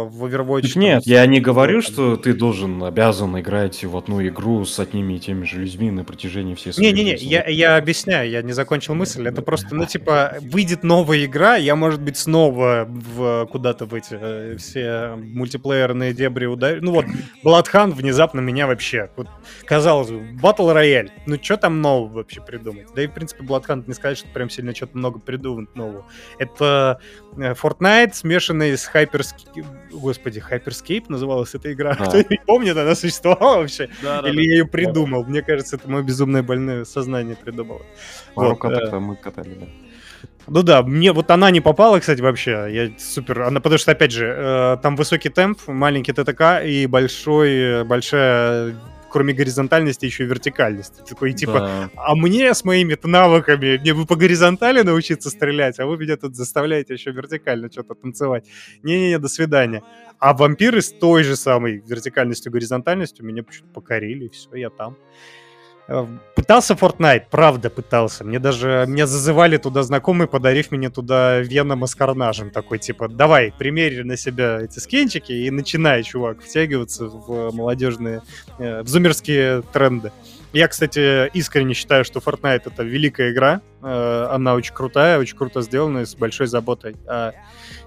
в Overwatch. Так нет, я не говорю, что ты должен, обязан играть в одну игру с одними и теми же людьми на протяжении всей своей жизни. Не-не-не, я, я объясняю, я не закончил мысль, это просто, ну типа, выйдет новая игра, я, может быть, снова в, куда-то в эти все мультиплеерные дебри ударю. Ну вот, Bloodhound внезапно меня вообще... Вот, казалось бы, Battle Royale, ну что там нового вообще придумать? Да и, в принципе, Bloodhound не сказать, что прям сильно что-то много придумать нового. Это Fortnite, смешанный с Hyperscape... Господи, Hyperscape называлась эта игра. А. Кто-нибудь помнит, она существовала вообще? Да, да, Или да, я ее придумал? Да. Мне кажется, это мое безумное больное сознание придумало. Пару вот, каток-то мы катали, да. Ну да, мне вот она не попала, кстати, вообще. Я супер. Она, потому что, опять же, э, там высокий темп, маленький ТТК и большой, большая, кроме горизонтальности, еще и вертикальность. Такой, типа, да. А мне с моими-то навыками, мне бы по горизонтали научиться стрелять, а вы меня тут заставляете еще вертикально что-то танцевать. Не-не-не, до свидания. А вампиры с той же самой вертикальностью, горизонтальностью меня почему-то покорили, и все, я там. Пытался Fortnite, правда пытался. Мне даже, меня зазывали туда знакомые, подарив мне туда Венома с Карнажем. Такой, типа, давай, примерь на себя эти скинчики и начинай, чувак, втягиваться в молодежные, в зумерские тренды. Я, кстати, искренне считаю, что Fortnite — это великая игра. Она очень крутая, очень круто сделана и с большой заботой о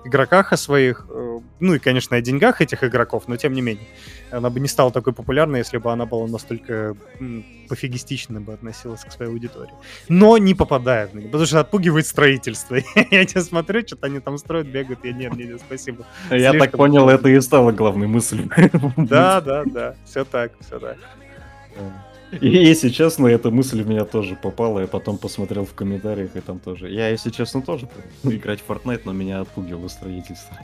игроках, о своих, ну и, конечно, о деньгах этих игроков, но тем не менее. Она бы не стала такой популярной, если бы она была настолько пофигистично бы относилась к своей аудитории. Но не попадает в них, потому что отпугивает строительство. Я тебя смотрю, что-то они там строят, бегают, я нет, нет, спасибо. Я так понял, это и стало главной мыслью. Да, да, да, все так, все так. И, если честно, эта мысль в меня тоже попала, я потом посмотрел в комментариях, и там тоже... Я, если честно, тоже играть в Fortnite, но меня отпугивало строительство.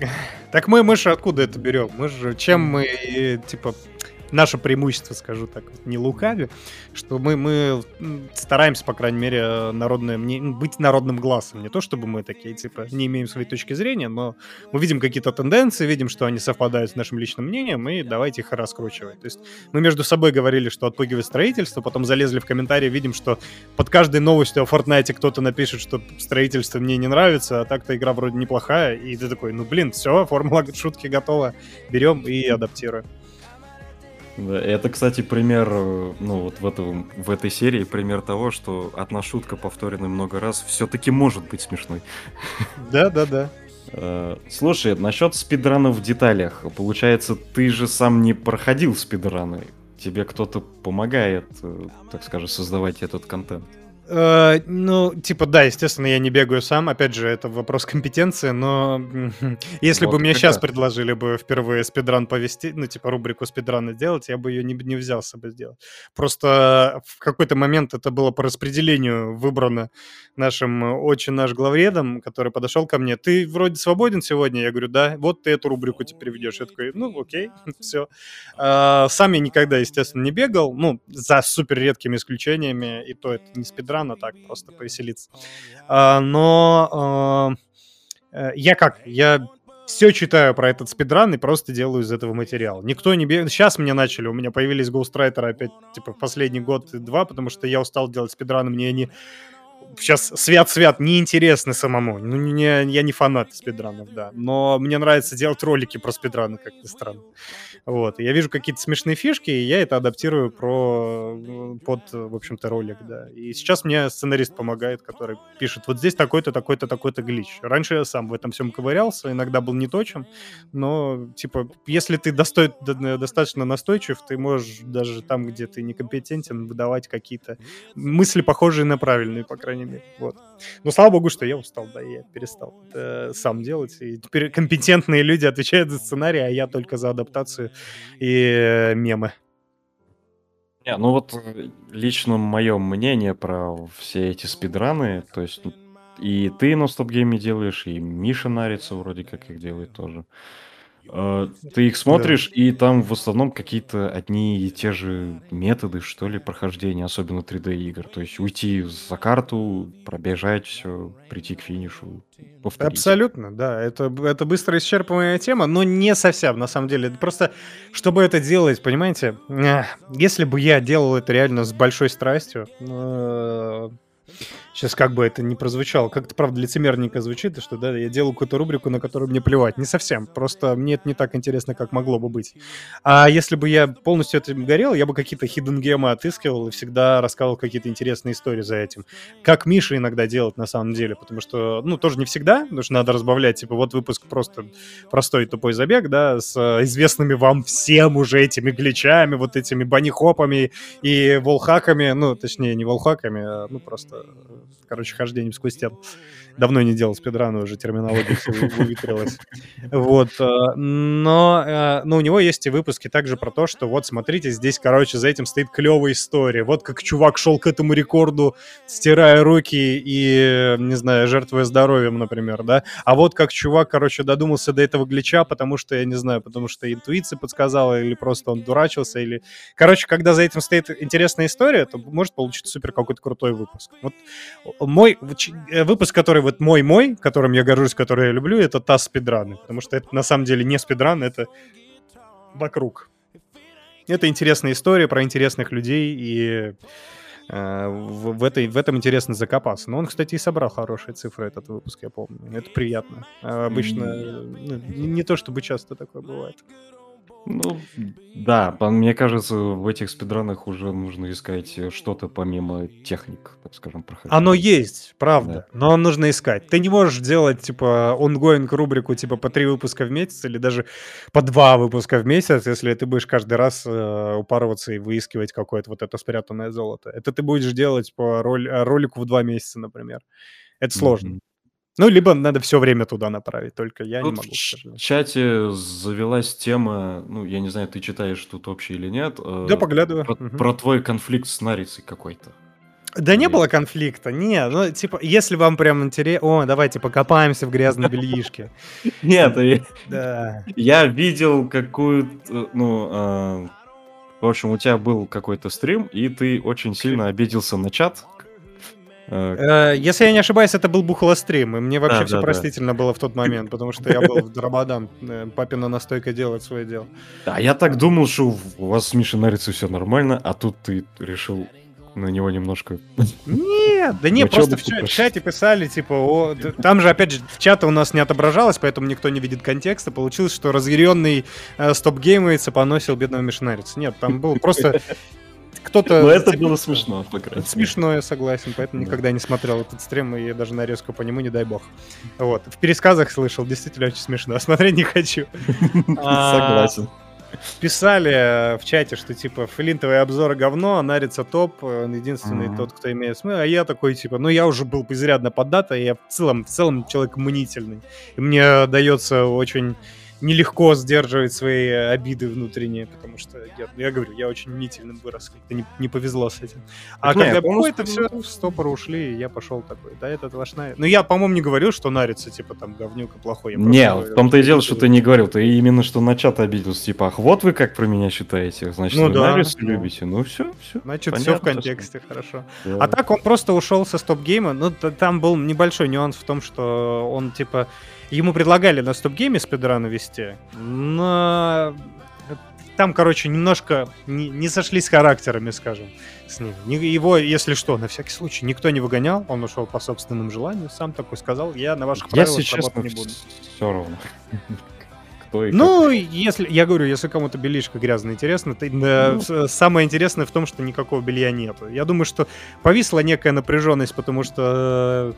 Так мы, мы же откуда это берем? Мы же... Чем мы, типа... Наше преимущество, скажу так, не лукави, что мы, мы стараемся, по крайней мере, народное, быть народным глазом. Не то, чтобы мы такие, типа, не имеем своей точки зрения, но мы видим какие-то тенденции, видим, что они совпадают с нашим личным мнением, и давайте их раскручивать. То есть мы между собой говорили, что отпугивает строительство, потом залезли в комментарии, видим, что под каждой новостью о Fortnite кто-то напишет, что строительство мне не нравится, а так-то игра вроде неплохая, и ты такой, ну, блин, все, формула шутки готова, берем и адаптируем. Да, это, кстати, пример, ну вот в, этом, в этой серии пример того, что одна шутка, повторенная много раз, все-таки может быть смешной. Да, да, да. Слушай, насчет спидранов в деталях. Получается, ты же сам не проходил спидраны. Тебе кто-то помогает, так скажем, создавать этот контент. Uh, ну, типа, да, естественно, я не бегаю сам. Опять же, это вопрос компетенции, но если вот бы мне сейчас предложили бы впервые спидран повести, ну, типа, рубрику спидрана делать, я бы ее не, не взялся бы сделать. Просто в какой-то момент это было по распределению выбрано нашим очень наш главредом, который подошел ко мне. Ты вроде свободен сегодня? Я говорю, да. Вот ты эту рубрику теперь ведешь. Я такой, ну, окей, все. Uh, сам я никогда, естественно, не бегал, ну, за супер редкими исключениями, и то это не спидран, но так, просто повеселиться. А, но а, я как? Я все читаю про этот спидран и просто делаю из этого материал. Никто не бегает. Сейчас мне начали, у меня появились гоустрайтеры опять, типа, в последний год-два, потому что я устал делать спидраны, мне они сейчас свят-свят неинтересны самому. Ну, не, я не фанат спидранов, да. Но мне нравится делать ролики про спидраны, как ни странно. Вот. Я вижу какие-то смешные фишки, и я это адаптирую про... под, в общем-то, ролик, да. И сейчас мне сценарист помогает, который пишет, вот здесь такой-то, такой-то, такой-то глич. Раньше я сам в этом всем ковырялся, иногда был неточен, но, типа, если ты достой... достаточно настойчив, ты можешь даже там, где ты некомпетентен, выдавать какие-то мысли, похожие на правильные, по крайней мере. Вот. Но слава богу, что я устал, да, я перестал это сам делать. И теперь компетентные люди отвечают за сценарий, а я только за адаптацию и мемы. Не, ну вот лично мое мнение про все эти спидраны, то есть и ты на стоп-гейме делаешь, и Миша Нарица вроде как их делает тоже. Ты их смотришь, да. И там в основном какие-то одни и те же методы, что ли, прохождения, особенно три дэ игр. То есть уйти за карту, пробежать все, прийти к финишу, повторить. Абсолютно, да. Это, это быстро исчерпываемая тема, но не совсем, на самом деле. Просто, чтобы это делать, понимаете, если бы я делал это реально с большой страстью... Сейчас как бы это ни прозвучало, как-то, правда, лицемерненько звучит, что да, я делаю какую-то рубрику, на которую мне плевать. Не совсем, просто мне это не так интересно, как могло бы быть. А если бы я полностью этим горел, я бы какие-то hidden гемы отыскивал и всегда рассказывал какие-то интересные истории за этим. Как Миша иногда делает на самом деле, потому что, ну, тоже не всегда, потому что надо разбавлять, типа, вот выпуск просто простой тупой забег, да, с известными вам всем уже этими гличами, вот этими банихопами и волхаками, ну, точнее, не волхаками, а, ну, просто... Короче, хождением сквозь стену. Давно не делал спидраны, уже терминология все выветрилась. Вот. Но, но у него есть и выпуски также про то, что вот, смотрите, здесь, короче, за этим стоит клевая история. Вот как чувак шел к этому рекорду, стирая руки и, не знаю, жертвуя здоровьем, например, да. А вот как чувак, короче, додумался до этого глича, потому что, я не знаю, потому что интуиция подсказала, или просто он дурачился, или... Короче, когда за этим стоит интересная история, то может получиться супер какой-то крутой выпуск. Вот мой выпуск, который вот мой-мой, которым я горжусь, который я люблю, это ТАСС спидраны, потому что это на самом деле не спидран, это вокруг. Это интересная история про интересных людей и В, в, этой, в этом интересно закопаться. Но он, кстати, и собрал хорошие цифры, этот выпуск, я помню. Это приятно. А обычно mm-hmm. не, не то, чтобы часто такое бывает. Ну, да, мне кажется, в этих спидранах уже нужно искать что-то помимо техник, так скажем, прохождения. Оно есть, правда, да. Но нужно искать. Ты не можешь делать, типа, ongoing рубрику, типа, по три выпуска в месяц или даже по два выпуска в месяц, если ты будешь каждый раз э, упарываться и выискивать какое-то вот это спрятанное золото. Это ты будешь делать по роль, ролику в два месяца, например. Это сложно. Mm-hmm. Ну, либо надо все время туда направить, только я тут не могу. В ч- чате завелась тема, ну, я не знаю, ты читаешь тут общее или нет. Да, э- поглядываю. Про, угу. про твой конфликт с Нарицей какой-то. Да не было конфликта, не, ну, типа, если вам прям интересно, о, давайте покопаемся в грязном бельишке. Нет, я видел какую-то, ну, в общем, у тебя был какой-то стрим, и ты очень сильно обиделся на чат. Uh, Если я не ошибаюсь, это был бухлострим, и мне вообще да, все да, простительно да. было в тот момент, потому что я был в Рабадан, папина настойка делает свое дело. Да, я так думал, что у вас с Мишей Нарицей все нормально, а тут ты решил на него немножко... Нет, да не, просто в чате, в чате писали, типа, о, там же, опять же, в чате у нас не отображалось, поэтому никто не видит контекста, получилось, что разъяренный э, стоп-геймовец поносил бедного Миши Нарицу. Нет, там был просто... Кто-то... Но это было смешно, по крайней мере. Смешно, я согласен, поэтому да. никогда не смотрел этот стрим, и я даже нарезку по нему, не дай бог. Вот. В пересказах слышал, действительно очень смешно, смотреть не хочу. Согласен. Писали в чате, что, типа, флинтовые обзоры говно, а Нарица топ, он единственный mm-hmm. тот, кто имеет смысл. А я такой, типа, ну, я уже был изрядно поддат, а я в целом, в целом человек мнительный. И мне дается очень... нелегко сдерживать свои обиды внутренние, потому что, я, я говорю, я очень мнительным вырос, как-то не, не повезло с этим. А так когда было, это все в стопор ушли, и я пошел такой, да, это ваш Нарица. Ну, я, по-моему, не говорил, что Нарица, типа, там, говнюка плохой. Я не, просто... в том-то и дело, что ты не говорил, ты именно что на чат обиделся, типа, ах, вот вы как про меня считаете, значит, ну, вы да, Нарицу ну... любите, ну, все, все. Значит, понятно, все в контексте, хорошо. Да. А так он просто ушел со стоп-гейма, ну, там был небольшой нюанс в том, что он, типа, ему предлагали на стоп-гейме спидраны вести, но там, короче, немножко не, не сошлись характерами, скажем, с ним. Его, если что, на всякий случай никто не выгонял, он ушел по собственному желанию, сам такой сказал, я на ваших правилах работать не буду. Все равно. Ну, как... если я говорю, если кому-то бельишко грязно интересно, то, да, ну... самое интересное в том, что никакого белья нету. Я думаю, что повисла некая напряженность, потому что...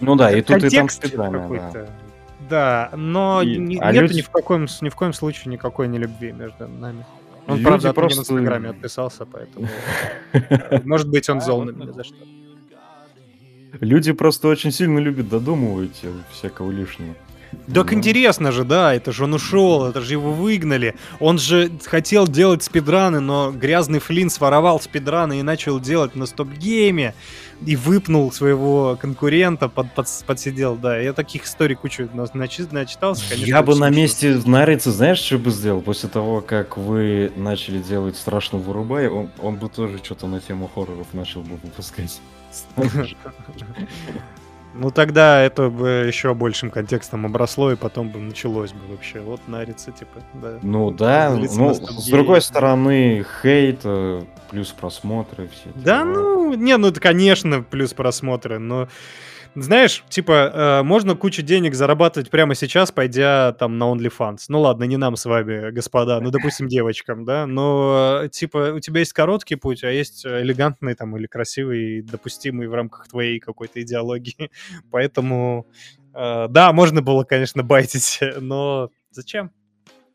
Ну да, и тут и там спидраны, да. Да, но и... не, а нет люди... ни, в коем, ни в коем случае никакой нелюбви между нами. Он, люди правда, просто... от меня в Инстаграме отписался, поэтому... Может быть, он зол на меня за что. Люди просто очень сильно любят додумывать всякого лишнего. Так mm-hmm. интересно же, да, это же он ушел, это же его выгнали. Он же хотел делать спидраны, но грязный Флинн своровал спидраны и начал делать на стоп-гейме. И выпнул своего конкурента, под, под, подсидел, да. Я таких историй кучу начи- начитался, конечно. Я бы на месте Нарицы, знаешь, что бы сделал? После того, как вы начали делать страшно вырубай, он, он бы тоже что-то на тему хорроров начал бы выпускать. Ну, тогда это бы еще большим контекстом обросло, и потом бы началось бы вообще. Вот Нарица, типа, да. Ну, да, ну, с другой стороны, хейт, плюс просмотры все. Да, дела. Ну, не, ну, это, конечно, плюс просмотры, но... Знаешь, типа, э, можно кучу денег зарабатывать прямо сейчас, пойдя там на OnlyFans. Ну ладно, не нам с вами, господа, ну, допустим, девочкам, да? Но, э, типа, у тебя есть короткий путь, а есть элегантный там или красивый, допустимый в рамках твоей какой-то идеологии. Поэтому, э, да, можно было, конечно, байтить, но зачем?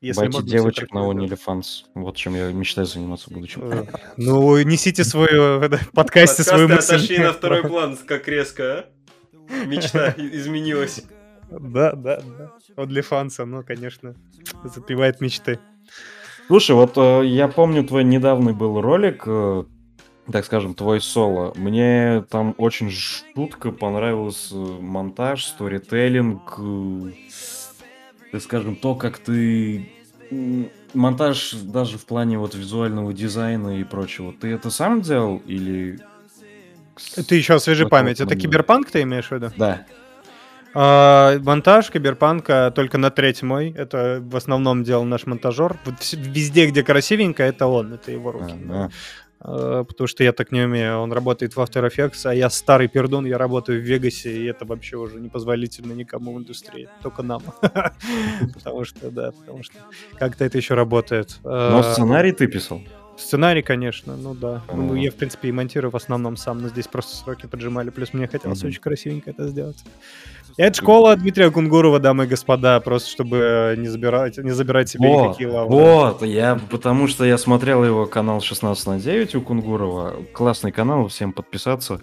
Если Байте можно, девочек на OnlyFans. Вот чем я мечтаю заниматься в будущем. Ну, несите свою подкасте свою мысль. Подкасты отошли на второй план, как резко, а? Мечта изменилась. Да, да, да. OnlyFans, оно, конечно, запивает мечты. Слушай, вот э, я помню, твой недавний был ролик, э, так скажем, твой соло. Мне там очень жутко понравился монтаж, сторителлинг, э, так скажем, то, как ты... Монтаж даже в плане вот визуального дизайна и прочего. Ты это сам делал или... Ты еще освежи память. Это Киберпанк ты имеешь в виду? Да. А, монтаж Киберпанка только на треть мой. Это в основном делал наш монтажер. Везде, где красивенько, это он, это его руки. А, да. потому что я так не умею. Он работает в After Effects, а я старый пердун, я работаю в Вегасе, и это вообще уже непозволительно никому в индустрии, только нам. Потому что, да, потому что как-то это еще работает. Но сценарий ты писал? Сценарий, конечно, ну да. А-а-а. Ну, я, в принципе, и монтирую в основном сам, но здесь просто сроки поджимали, плюс мне хотелось А-а-а. очень красивенько это сделать. Это школа Дмитрия Кунгурова, дамы и господа, просто чтобы не забирать, не забирать себе вот, никакие лавры. Вот, я, потому что я смотрел его канал шестнадцать на девять у Кунгурова, классный канал, всем подписаться,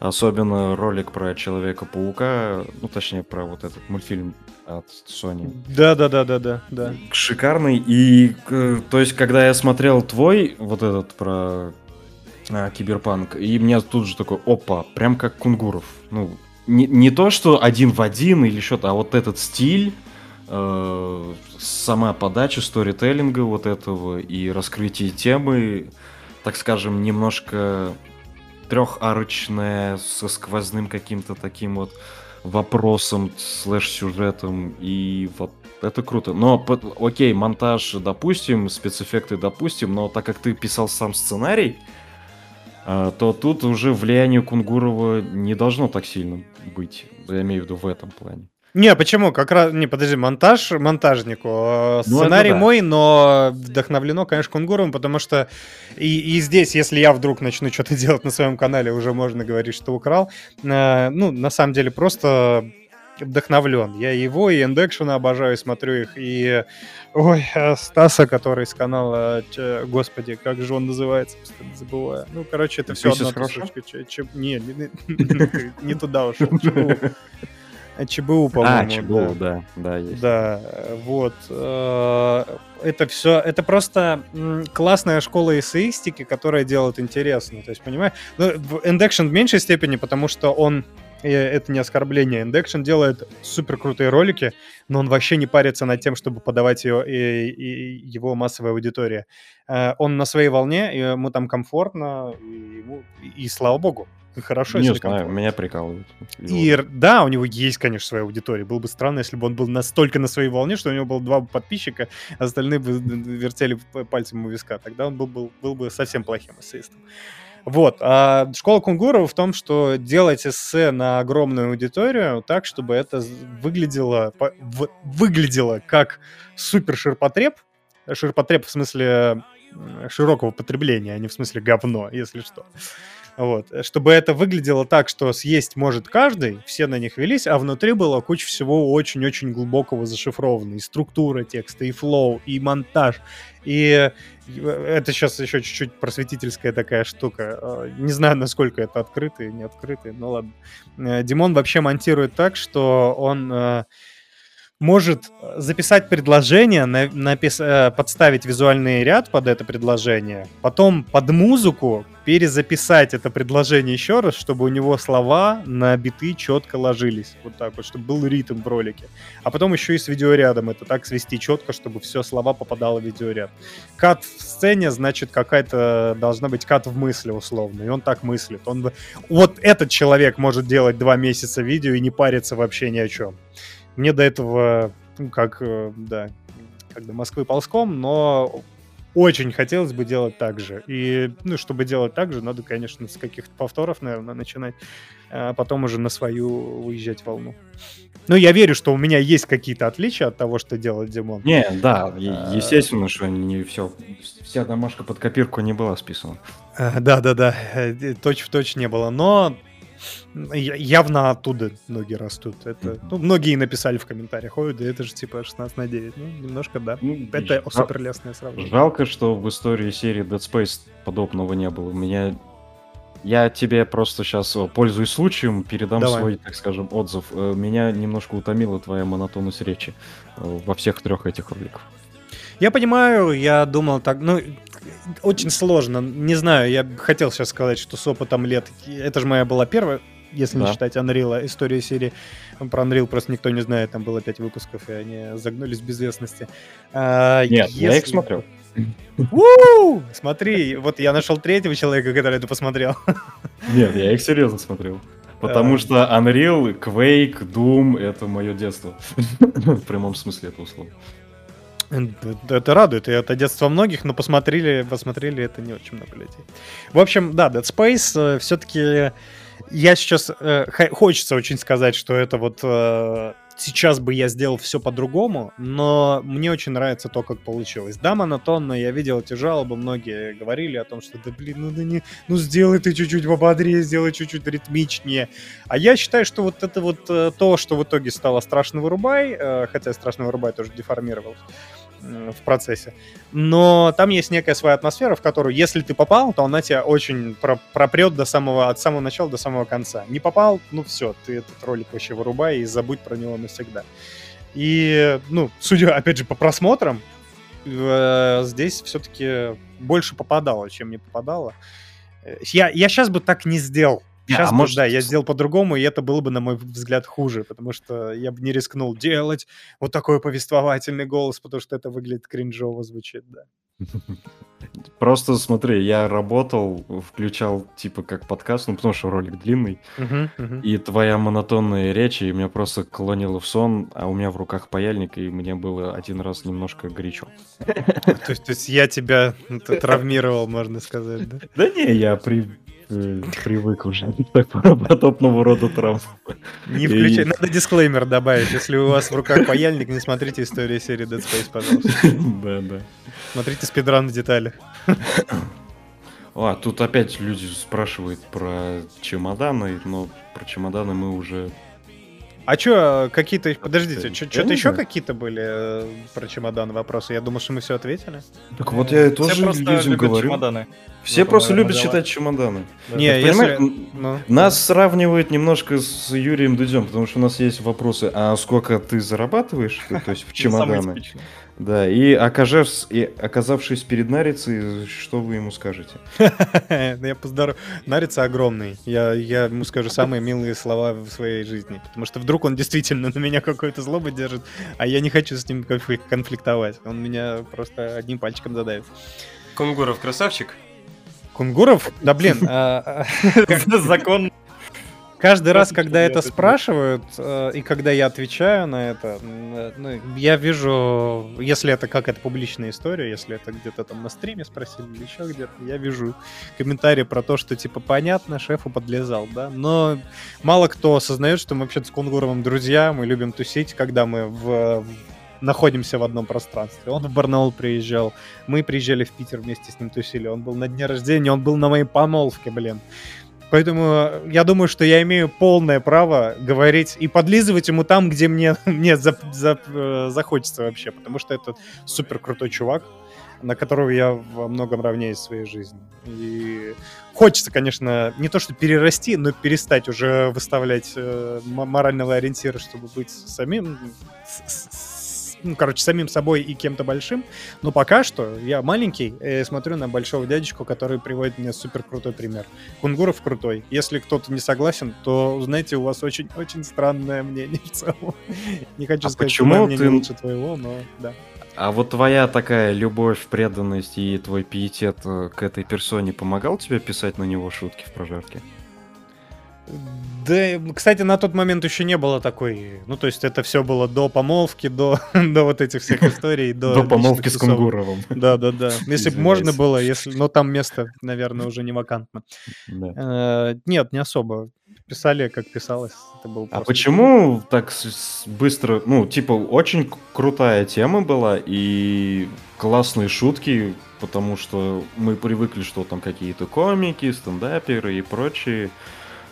особенно ролик про Человека-паука, ну, точнее, про вот этот мультфильм от Sony. Да-да-да-да-да. да. Шикарный, и, то есть, когда я смотрел твой, вот этот про а, киберпанк, и меня тут же такой, опа, прям как Кунгуров, ну, Не, не то, что один в один или что-то, а вот этот стиль, э, сама подача сторителлинга вот этого и раскрытие темы, так скажем, немножко трехарочная, со сквозным каким-то таким вот вопросом, слэш-сюжетом, и вот это круто. Но, по, окей, монтаж, допустим, спецэффекты, допустим, но так как ты писал сам сценарий, то тут уже влияние Кунгурова не должно так сильно быть. Я имею в виду в этом плане. Не, почему? Как раз... Не, подожди, монтаж монтажнику. Сценарий ну, да. мой, но вдохновлено, конечно, Кунгуровым, потому что и, и здесь, если я вдруг начну что-то делать на своем канале, уже можно говорить, что украл. Ну, на самом деле, просто... вдохновлен. Я его и Эндекшена обожаю, смотрю их, и ой, Стаса, который с канала, господи, как же он называется, постоянно забываю. Ну, короче, это все одна тусочка. Не, не туда уж. ЧБУ, по-моему. А, ЧБУ, да. Да, есть. Да, вот. Это все, это просто классная школа эссеистики, которая делает интересно. То есть, понимаешь? Ну, Эндекшен в меньшей степени, потому что он И это не оскорбление. Эндекшн делает супер крутые ролики, но он вообще не парится над тем, чтобы подавать ее, и, и его массовая аудитория. Он на своей волне, и ему там комфортно, и, и слава богу, хорошо. Не знаю, меня прикалывают. И да, у него есть, конечно, своя аудитория. Было бы странно, если бы он был настолько на своей волне, что у него было два подписчика, а остальные бы вертели пальцем у виска. Тогда он был, был, был бы совсем плохим эссеистом. Вот. А школа Кунгурова в том, что делать эссе на огромную аудиторию так, чтобы это выглядело, выглядело как супер-ширпотреб. Ширпотреб в смысле широкого потребления, а не в смысле говно, если что. Вот. Чтобы это выглядело так, что съесть может каждый, все на них велись, а внутри было куча всего очень-очень глубокого зашифрованного. И структура текста, и флоу, и монтаж. И это сейчас еще чуть-чуть просветительская такая штука. Не знаю, насколько это открыто и не открыто, но ладно. Димон вообще монтирует так, что он... может записать предложение, напис- подставить визуальный ряд под это предложение, потом под музыку перезаписать это предложение еще раз, чтобы у него слова на биты четко ложились. Вот так вот, чтобы был ритм в ролике. А потом еще и с видеорядом это так свести четко, чтобы все слова попадало в видеоряд. Кат в сцене, значит, какая-то должна быть кат в мысли условно. И он так мыслит. Он... Вот этот человек может делать два месяца видео и не париться вообще ни о чем. Мне до этого, ну, как, да, как до Москвы ползком, но очень хотелось бы делать так же. И, ну, чтобы делать так же, надо, конечно, с каких-то повторов, наверное, начинать, а потом уже на свою выезжать волну. Ну, я верю, что у меня есть какие-то отличия от того, что делает Димон. Не, да, естественно, что не все, вся домашка под копирку не была списана. Да-да-да, точь-в-точь не было, но... Явно оттуда ноги растут. Это, ну, многие написали в комментариях: ой, да это же типа шестнадцать на девять. Ну, немножко, да. Ну, это жал... суперлесное сравнение. Жалко, что в истории серии Dead Space подобного не было. У меня... Я тебе просто сейчас, пользуясь случаем, передам Давай. свой, так скажем, отзыв. Меня немножко утомила твоя монотонность речи во всех трех этих роликах. Я понимаю, я думал так, ну, очень сложно, не знаю, я хотел сейчас сказать, что с опытом лет, это же моя была первая, если да. не считать Unreal, история серии, про Unreal просто никто не знает, там было пять выпусков, и они загнулись в безвестности. А, Нет, если... я их смотрел. У-у-у! Смотри, вот я нашел третьего человека, который это посмотрел. Нет, я их серьезно смотрел. Потому что Unreal, Quake, Doom — это мое детство. В прямом смысле этого слова. Это радует, и это детство многих, но посмотрели, посмотрели это не очень много людей. В общем, да, Dead Space, все-таки я сейчас, э, хочется очень сказать, что это вот, э, сейчас бы я сделал все по-другому, но мне очень нравится то, как получилось. Да, монотонно, я видел эти жалобы, многие говорили о том, что да блин, ну, да не, ну сделай ты чуть-чуть пободрее, сделай чуть-чуть ритмичнее. А я считаю, что вот это вот то, что в итоге стало «Страшный вырубай», э, хотя «Страшный вырубай» тоже деформировалось в процессе. Но там есть некая своя атмосфера, в которую, если ты попал, то она тебя очень пропрет до самого, от самого начала до самого конца. Не попал, ну все, ты этот ролик вообще вырубай и забудь про него навсегда. И, ну, судя, опять же, по просмотрам, э, здесь все-таки больше попадало, чем не попадало. Я, я сейчас бы так не сделал. Сейчас, а бы, может, да, я сделал по-другому, и это было бы, на мой взгляд, хуже, потому что я бы не рискнул делать вот такой повествовательный голос, потому что это выглядит кринжово, звучит, да. Просто смотри, я работал, включал типа как подкаст, ну потому что ролик длинный, uh-huh, uh-huh. и твоя монотонная речь, и меня просто клонило в сон, а у меня в руках паяльник, и мне было один раз немножко горячо. То есть я тебя травмировал, можно сказать, да? Да не, я при... привык уже подобного рода травм. Не включай. И... Надо дисклеймер добавить. Если у вас в руках паяльник, не смотрите историю серии Dead Space, пожалуйста. Да, да. Смотрите спидран в деталях. А, тут опять люди спрашивают про чемоданы, но про чемоданы мы уже... А что, какие-то... Подождите, что-то еще какие-то были э, про чемодан вопросы? Я думал, что мы все ответили. Так вот я и тоже людям говорю. Чемоданы. Все ну, просто любят считать чемоданы. Да. Не, я понимаю, если... ну, нас да. сравнивают немножко с Юрием Дудем, потому что у нас есть вопросы, а сколько ты зарабатываешь, то есть в чемоданы? Да, и оказавшись перед Нарицей, что вы ему скажете? Я поздороваюсь. Нарица огромный. Я ему скажу самые милые слова в своей жизни. Потому что вдруг он действительно на меня какую-то злобу держит, а я не хочу с ним конфликтовать. Он меня просто одним пальчиком задавит. Кунгуров красавчик? Кунгуров? Да блин. Закон. Каждый раз, когда это спрашивают, и когда я отвечаю на это, я вижу, если это какая-то публичная история, если это где-то там на стриме спросили или еще где-то, я вижу комментарии про то, что типа понятно, шефу подлезал, да, но мало кто осознает, что мы вообще-то с Кунгуровым друзья, мы любим тусить, когда мы в... находимся в одном пространстве. Он в Барнаул приезжал, мы приезжали в Питер, вместе с ним тусили, он был на дне рождения, он был на моей помолвке, блин. Поэтому я думаю, что я имею полное право говорить и подлизывать ему там, где мне, мне за, за, э, захочется вообще, потому что это супер крутой чувак, на которого я во многом равняюсь в своей жизни. И хочется, конечно, не то что перерасти, но перестать уже выставлять э, морального ориентира, чтобы быть самим... Ну, короче, самим собой и кем-то большим. Но пока что я маленький, э, смотрю на большого дядечку, который приводит мне супер крутой пример. Кунгуров крутой. Если кто-то не согласен, то, знаете, у вас очень-очень странное мнение в целом. Не хочу а сказать, что мое мнение ты... лучше твоего, но да. А вот твоя такая любовь, преданность и твой пиетет к этой персоне помогал тебе писать на него шутки в прожарке? Да, кстати, на тот момент еще не было такой... Ну, то есть это все было до помолвки, до, до вот этих всех историй. До, до помолвки с Кунгуровым. Да-да-да. Если бы можно было, если... но там место, наверное, уже не вакантно. Да. Э, нет, не особо. Писали, как писалось. Это было просто... А почему так быстро... Ну, типа, очень крутая тема была и классные шутки, потому что мы привыкли, что там какие-то комики, стендаперы и прочие...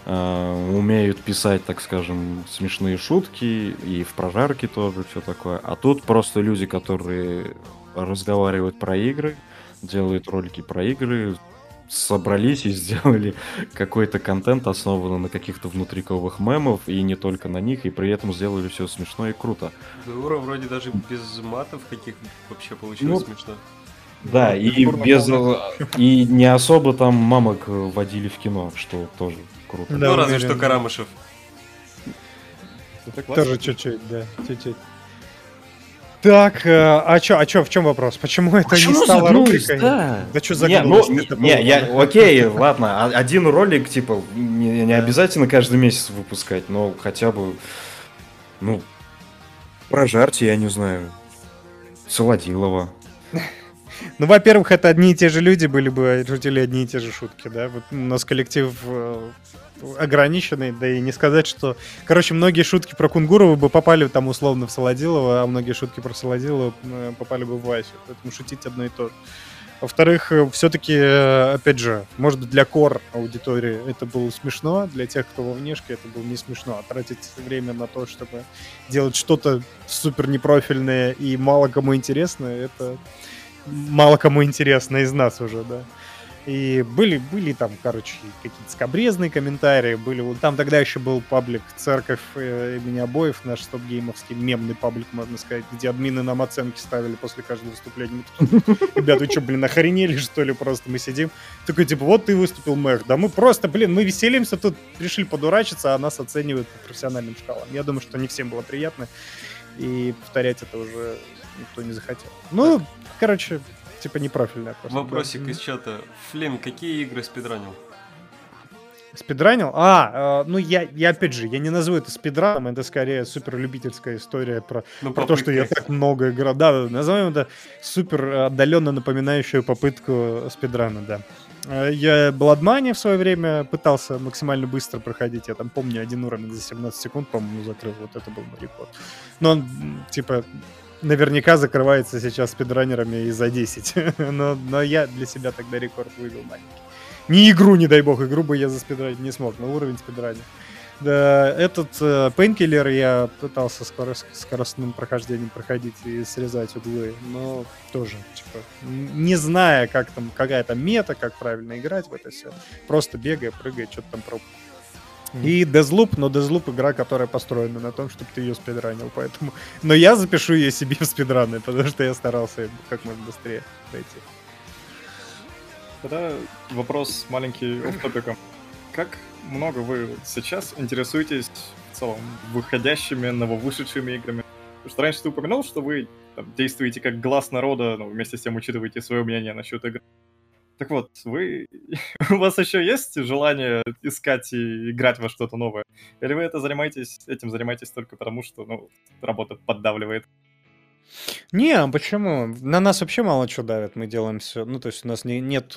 Uh, умеют писать, так скажем, смешные шутки, и в прожарке тоже все такое. А тут просто люди, которые разговаривают про игры, делают ролики про игры, собрались и сделали какой-то контент, основанный на каких-то внутриковых мемов, и не только на них, и при этом сделали все смешно и круто. Дура вроде даже без матов каких вообще получилось ну... смешно. Да, ну, и, без, и не особо там мамок водили в кино, что тоже круто. Да, ну, разве что Карамышев. Тоже чуть-чуть, да, чуть-чуть. Так, а чё, а чё, в чем вопрос? Почему это почему не стало рубрикой? Да, да что загнулось? Не, ну, не, не я, окей, ладно, один ролик, типа, не, не обязательно каждый месяц выпускать, но хотя бы, ну, прожарьте, я не знаю. Солодилова. Ну, во-первых, это одни и те же люди были бы, шутили одни и те же шутки, да. Вот у нас коллектив э, ограниченный, да и не сказать, что... Короче, многие шутки про Кунгурова бы попали там условно в Солодилова, а многие шутки про Солодилова попали бы в Васю. Поэтому шутить одно и то же. Во-вторых, все-таки, опять же, может быть, для кор аудитории это было смешно, для тех, кто во внешке, это было не смешно. А тратить время на то, чтобы делать что-то супер непрофильное и мало кому интересное, это... мало кому интересно из нас уже, да. И были, были там, короче, какие-то скабрезные комментарии, были. Там тогда еще был паблик «Церковь имени обоев», наш стоп-геймовский мемный паблик, можно сказать, где админы нам оценки ставили после каждого выступления. Ребята, вы что, блин, охренели, что ли, просто мы сидим? Такой, типа, вот ты выступил, мэр. Да мы просто, блин, мы веселимся, тут решили подурачиться, а нас оценивают по профессиональным шкалам. Я думаю, что не всем было приятно, и повторять это уже... никто не захотел. Ну, так. Короче, типа непрофильная просто. Вопросик да. из чата. Флем, какие игры спидранил? Спидранил? А, э, ну я, я опять же, я не назову это спидраном, это скорее суперлюбительская история про, ну, про то, что я так много играл. Да, да, назовем это супер отдаленно напоминающую попытку спидрана, да. Я Бладмани в свое время пытался максимально быстро проходить. Я там помню один уровень за семнадцать секунд, по-моему, закрыл. Вот это был мой рекорд. Но он, типа... наверняка закрывается сейчас спидранерами и за десять. но, но я для себя тогда рекорд вывел маленький. Не игру, не дай бог, игру бы я заспидранить не смог, но уровень спидранер. Да, этот э, пейнкиллер я пытался скорост, скоростным прохождением проходить и срезать углы, но тоже, типа, не зная, как там, какая там мета, как правильно играть в это все. Просто бегая, прыгая, что-то там пробуя. И Deathloop, но Deathloop игра, которая построена на том, чтобы ты ее спидранил, поэтому... Но я запишу ее себе в спидраны, потому что я старался как можно быстрее пройти. Тогда вопрос маленький офф-топиком. Как много вы сейчас интересуетесь в целом выходящими, нововышедшими играми? Потому что раньше ты упомянул, что вы там, действуете как глаз народа, но вместе с тем учитываете свое мнение насчет игр. Так вот, вы... у вас еще есть желание искать и играть во что-то новое? Или вы это занимаетесь, этим занимаетесь только потому, что ну, работа поддавливает? Не, почему? На нас вообще мало чего давят, мы делаем все. Ну, то есть у нас не, нет...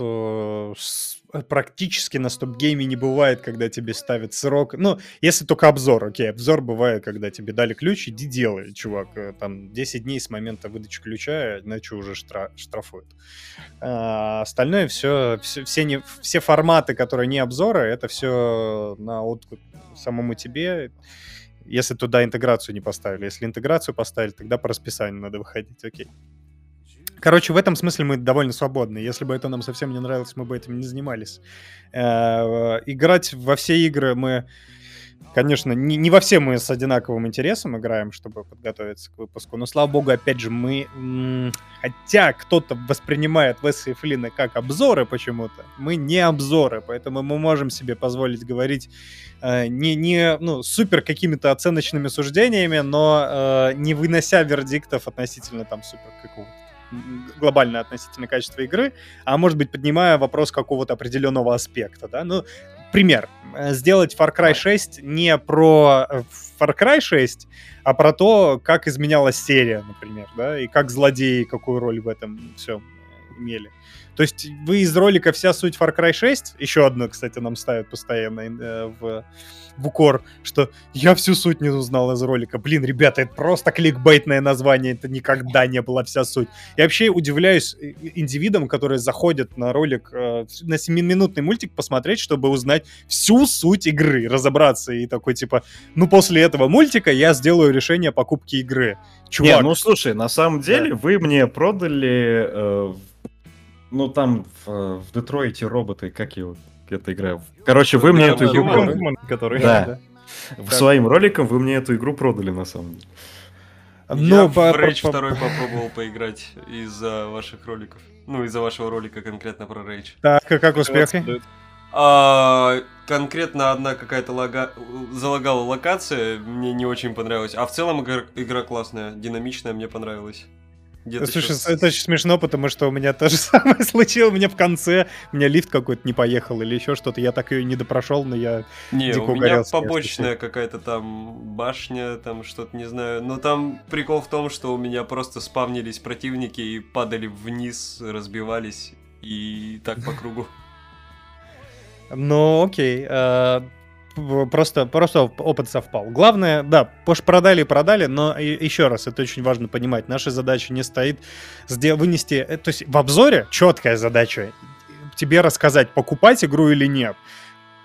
Практически на стоп-гейме не бывает, когда тебе ставят срок. Ну, если только обзор, окей, обзор бывает, когда тебе дали ключ, иди делай, чувак. Там десять дней с момента выдачи ключа, иначе уже штраф, штрафуют. А остальное все, все, все, не, все форматы, которые не обзоры, это все на откуп самому тебе. Если туда интеграцию не поставили. Если интеграцию поставили, тогда по расписанию надо выходить, окей. Короче, в этом смысле мы довольно свободны. Если бы это нам совсем не нравилось, мы бы этим не занимались. Играть во все игры мы... Конечно, не, не во все мы с одинаковым интересом играем, чтобы подготовиться к выпуску. Но, слава богу, опять же, мы... М- хотя кто-то воспринимает Веса и Флина как обзоры почему-то, мы не обзоры, поэтому мы можем себе позволить говорить э, не, не ну, супер какими-то оценочными суждениями, но э, не вынося вердиктов относительно там супер какого-то. Глобально относительно качества игры, а может быть, поднимая вопрос какого-то определенного аспекта, да, ну, пример, сделать Far Cry шесть не про Far Cry шесть, а про то, как изменялась серия, например, да, и как злодеи, какую роль в этом всем имели. То есть вы из ролика «Вся суть Far Cry шесть», еще одно, кстати, нам ставят постоянно э, в, в укор, что «я всю суть не узнал из ролика». Блин, ребята, это просто кликбейтное название, это никогда не была вся суть. Я вообще удивляюсь индивидам, которые заходят на ролик, э, на семиминутный мультик посмотреть, чтобы узнать всю суть игры, разобраться и такой типа «ну после этого мультика я сделаю решение о покупке игры». Чувак. Не, ну слушай, на самом деле да. Вы мне продали... Э, Ну, там в, в Детройте роботы, как его, эта игра... Короче, вы мне да, эту да, игру да, продали. Который... Да. Да. Да. Своим роликом вы мне эту игру продали, на самом деле. Но я по- в Rage по- два по- попробовал поиграть из-за ваших роликов. Ну, из-за вашего ролика конкретно про Rage. Так, как успехи? А, конкретно одна какая-то лага... залагала локация, мне не очень понравилась. А в целом игра, игра классная, динамичная, мне понравилась. Слушай, сейчас... это очень смешно, потому что у меня то же самое случилось. У меня в конце, у меня лифт какой-то не поехал или еще что-то. Я так ее не допрошел, но я не, дико угорел. Не, у меня побочная какая-то там башня, там что-то, не знаю. Но там прикол в том, что у меня просто спавнились противники и падали вниз, разбивались и так по кругу. Ну, окей. Просто, просто опыт совпал. Главное, да, продали и продали, но еще раз, это очень важно понимать. Наша задача не стоит вынести... То есть в обзоре четкая задача тебе рассказать, покупать игру или нет.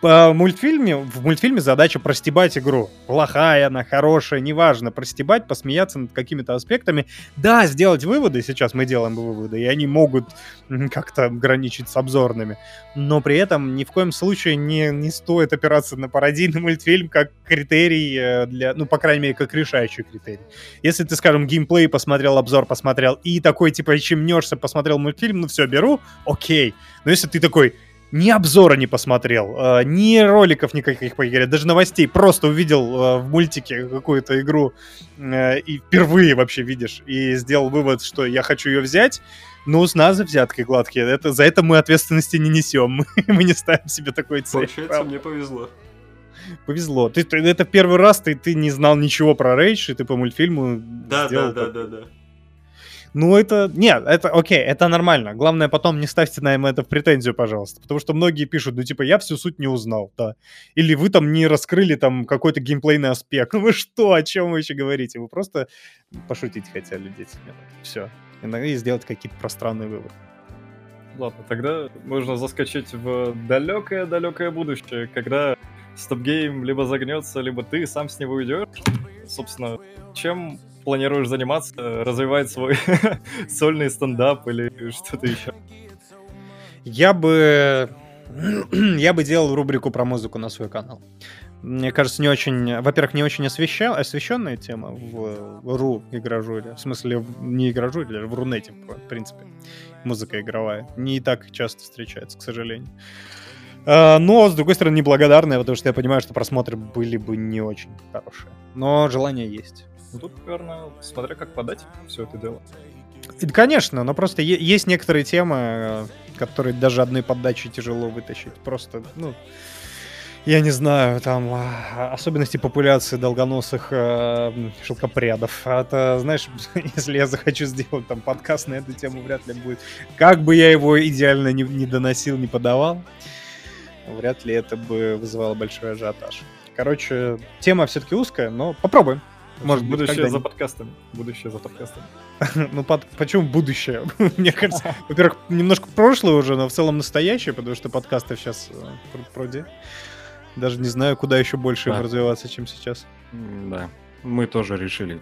По мультфильме, в мультфильме задача простебать игру. Плохая она, хорошая, неважно. Простебать, посмеяться над какими-то аспектами. Да, сделать выводы, сейчас мы делаем выводы, и они могут как-то граничить с обзорными. Но при этом ни в коем случае не, не стоит опираться на пародийный мультфильм как критерий для... Ну, по крайней мере, как решающий критерий. Если ты, скажем, геймплей посмотрел, обзор посмотрел, и такой, типа, чемнешься, посмотрел мультфильм, ну все, беру, окей. Но если ты такой... Ни обзора не посмотрел, ни роликов никаких по игре, даже новостей. Просто увидел в мультике какую-то игру и впервые вообще видишь. И сделал вывод, что я хочу ее взять. Ну, с нас взятки гладкие. Это, за это мы ответственности не несем. Мы не ставим себе такой цель. Получается, мне повезло. Повезло. Ты, ты, это первый раз, ты, ты не знал ничего про Рейдж, и ты по мультфильму да, сделал... Да, да, да, да, да. Ну, это... Нет, это окей, это нормально. Главное, потом не ставьте, наверное, это в претензию, пожалуйста. Потому что многие пишут, ну, типа, я всю суть не узнал, да. Или вы там не раскрыли там какой-то геймплейный аспект. Ну, вы что, о чем вы еще говорите? Вы просто пошутить хотели, дети. Все. И сделать какие-то пространные выводы. Ладно, тогда можно заскочить в далекое-далекое будущее, когда стоп-гейм либо загнется, либо ты сам с него уйдешь. Собственно, чем... планируешь заниматься, развивать свой сольный стендап или что-то еще? Я бы... Я бы делал рубрику про музыку на свой канал. Мне кажется, не очень... Во-первых, не очень освеща... освещенная тема в ру игрожуре. В смысле, не игрожуре, в Рунете, в принципе. Музыка игровая. Не так часто встречается, к сожалению. Но, с другой стороны, неблагодарная, потому что я понимаю, что просмотры были бы не очень хорошие. Но желание есть. Тут, наверное, смотря как подать все это дело. Конечно, но просто е- есть некоторые темы, которые даже одной подачей тяжело вытащить. Просто, ну, я не знаю, там, особенности популяции долгоносых э- шелкопрядов. Это, знаешь, если я захочу сделать там подкаст на эту тему, вряд ли будет. Как бы я его идеально не, не доносил, не подавал, вряд ли это бы вызывало большой ажиотаж. Короче, тема все-таки узкая, но попробуем. Может, будущее за подкастами. Будущее за подкастами. Ну, под... почему будущее? Мне кажется, во-первых, немножко прошлое уже, но в целом настоящее, потому что подкасты сейчас вроде... Даже не знаю, куда еще больше им развиваться, чем сейчас. Да. Мы тоже решили,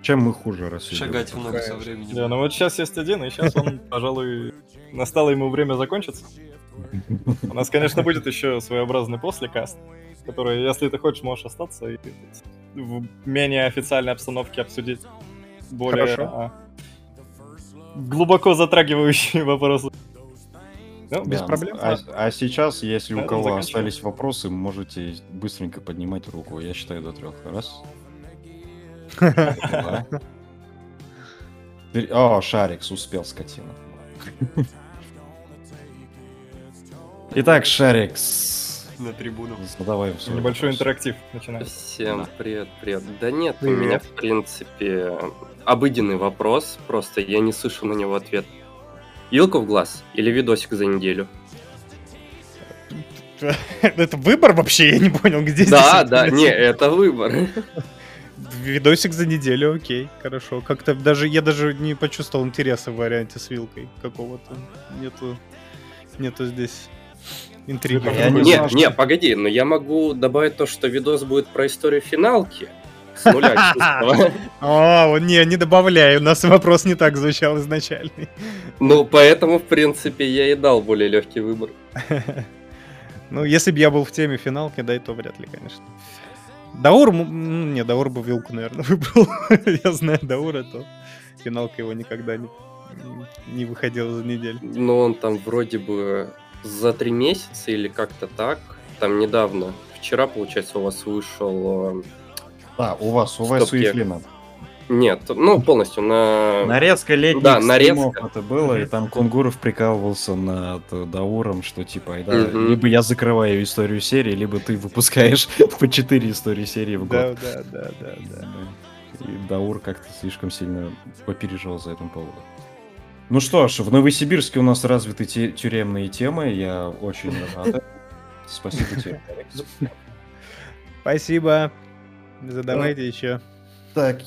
чем мы хуже развиваться. Шагать много со временем. Да, ну вот сейчас есть один, и сейчас он, пожалуй, настало ему время закончиться. У нас, конечно, будет еще своеобразный послекаст, который, если ты хочешь, можешь остаться и... в менее официальной обстановке обсудить более а, глубоко затрагивающие вопросы. Ну, без да. проблем. А, а сейчас, если на у кого остались вопросы, можете быстренько поднимать руку. Я считаю до трех. Раз. Два. О, Шарикс успел, скотина. Итак, Шарикс. На трибуну. Задавай небольшой вопрос. Интерактив. Начинаем. Всем привет, привет. Да нет, привет. У меня, в принципе, обыденный вопрос, просто я не слышу на него ответ. Вилка в глаз или видосик за неделю? Это выбор вообще? Я не понял, где здесь? Да, да, не, это выбор. Видосик за неделю, окей, хорошо. Как-то даже, я даже не почувствовал интереса в варианте с вилкой какого-то. Нету, нету здесь... Интрига. Я не, не, знал, не что... погоди, но я могу добавить то, что видос будет про историю финалки. С нуля чувства. О, не, не добавляй, у нас вопрос не так звучал изначально. Ну, поэтому, в принципе, я и дал более легкий выбор. Ну, если бы я был в теме финалки, да и то вряд ли, конечно. Даур, не, Даур бы вилку, наверное, выбрал. Я знаю Даура, то финалка его никогда не выходила за неделю. Но он там вроде бы... За три месяца или как-то так. Там недавно, вчера, получается, у вас вышел... Да, у вас, у вас у Ефлина. Нет, ну полностью на... Нарезка летних да, стримов нарезка. Это было, и там Кунгуров прикалывался над Дауром, что типа, да, mm-hmm. либо я закрываю историю серии, либо ты выпускаешь по четыре истории серии в год. Да, да, да, да, да. И Даур как-то слишком сильно попереживал за этим поводом. Ну что ж, в Новосибирске у нас развиты те- тюремные темы, я очень рад. Спасибо тебе, Алекс. Спасибо. Задавайте еще. Так...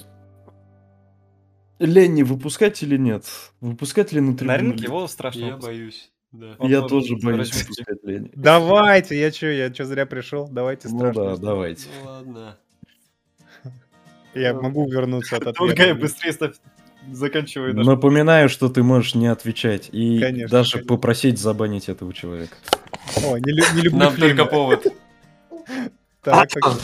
Ленни выпускать или нет? Выпускать ли на трибуну? На рынке его страшно. Я боюсь. Да. Я тоже боюсь выпускать Ленни. Давайте, я че, я че зря пришел? Давайте страшно. Ну да, давайте. Ну, ладно. Я ну, могу вернуться от ответа. Только я быстрее ставь... заканчиваю. Даже. Напоминаю, что ты можешь не отвечать и конечно, даже конечно. Попросить забанить этого человека. О, не, лю- не люблю нам фильмы. Только повод. Так, так.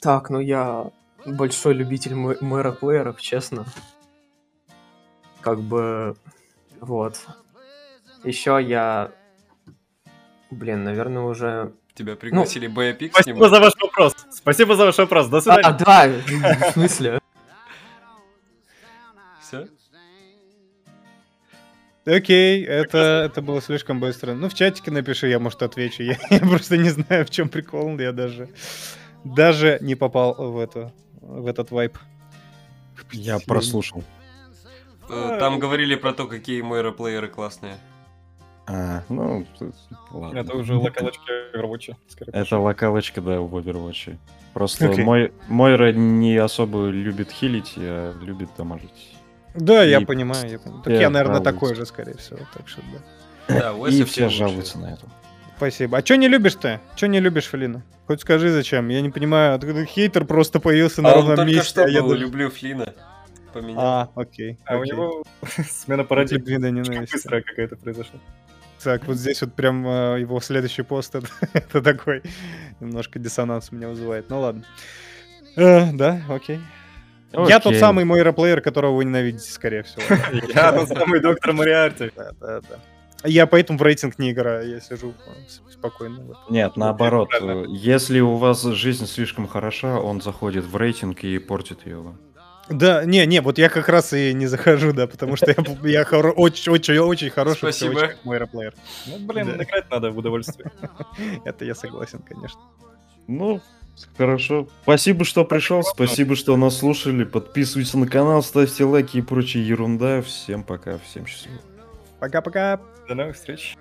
Так, ну я... Большой любитель мэ- мэра плееров, честно. Как бы... Вот. Еще я... Блин, наверное, уже... Тебя пригласили ну... Боепик. Спасибо снимать. За ваш вопрос. Спасибо за ваш вопрос. До свидания. А, да, в смысле? Все? Окей, это было слишком быстро. Ну, в чатике напиши, я, может, отвечу. Я просто не знаю, в чем прикол. Я даже... Даже не попал в эту... в этот вайп. Я прослушал. Там говорили про то, какие мэроплееры классные. А, ну, ладно. Это уже локалочки Overwatch. Это локалочка, да, в Overwatch. Просто okay. мой, Мойра не особо любит хилить, а любит дамажить. Да, и я понимаю. Я понимаю. Так я, наверное, жалуюсь. Такой же, скорее всего. Так что, да. Да, и все жалуются на это. Спасибо. А чё не любишь-то? Чё не любишь, Флина? Хоть скажи, зачем? Я не понимаю. Хейтер просто появился на а ровном месте. А я был, даже... люблю Флина. Поменял. А, окей. А окей. У него смена парадигм. Быстрая какая-то произошла. Так, вот здесь вот прям его следующий пост. Это такой немножко диссонанс меня вызывает. Ну ладно. Да, окей. Окей. Я тот самый Мойра-плеер, которого вы ненавидите, скорее всего. Я тот самый доктор Мориарти. Да-да-да. Я поэтому в рейтинг не играю, я сижу спокойно. Нет, наоборот, если у вас жизнь слишком хороша, он заходит в рейтинг и портит ее. Да, не, не, вот я как раз и не захожу, да, потому что я очень-очень-очень хороший мейроплеер. Ну, блин, играть надо в удовольствие. Это я согласен, конечно. Ну, хорошо. Спасибо, что пришел, спасибо, что нас слушали. Подписывайтесь на канал, ставьте лайки и прочая ерунда. Всем пока, всем счастливо. Пока-пока. До новых встреч.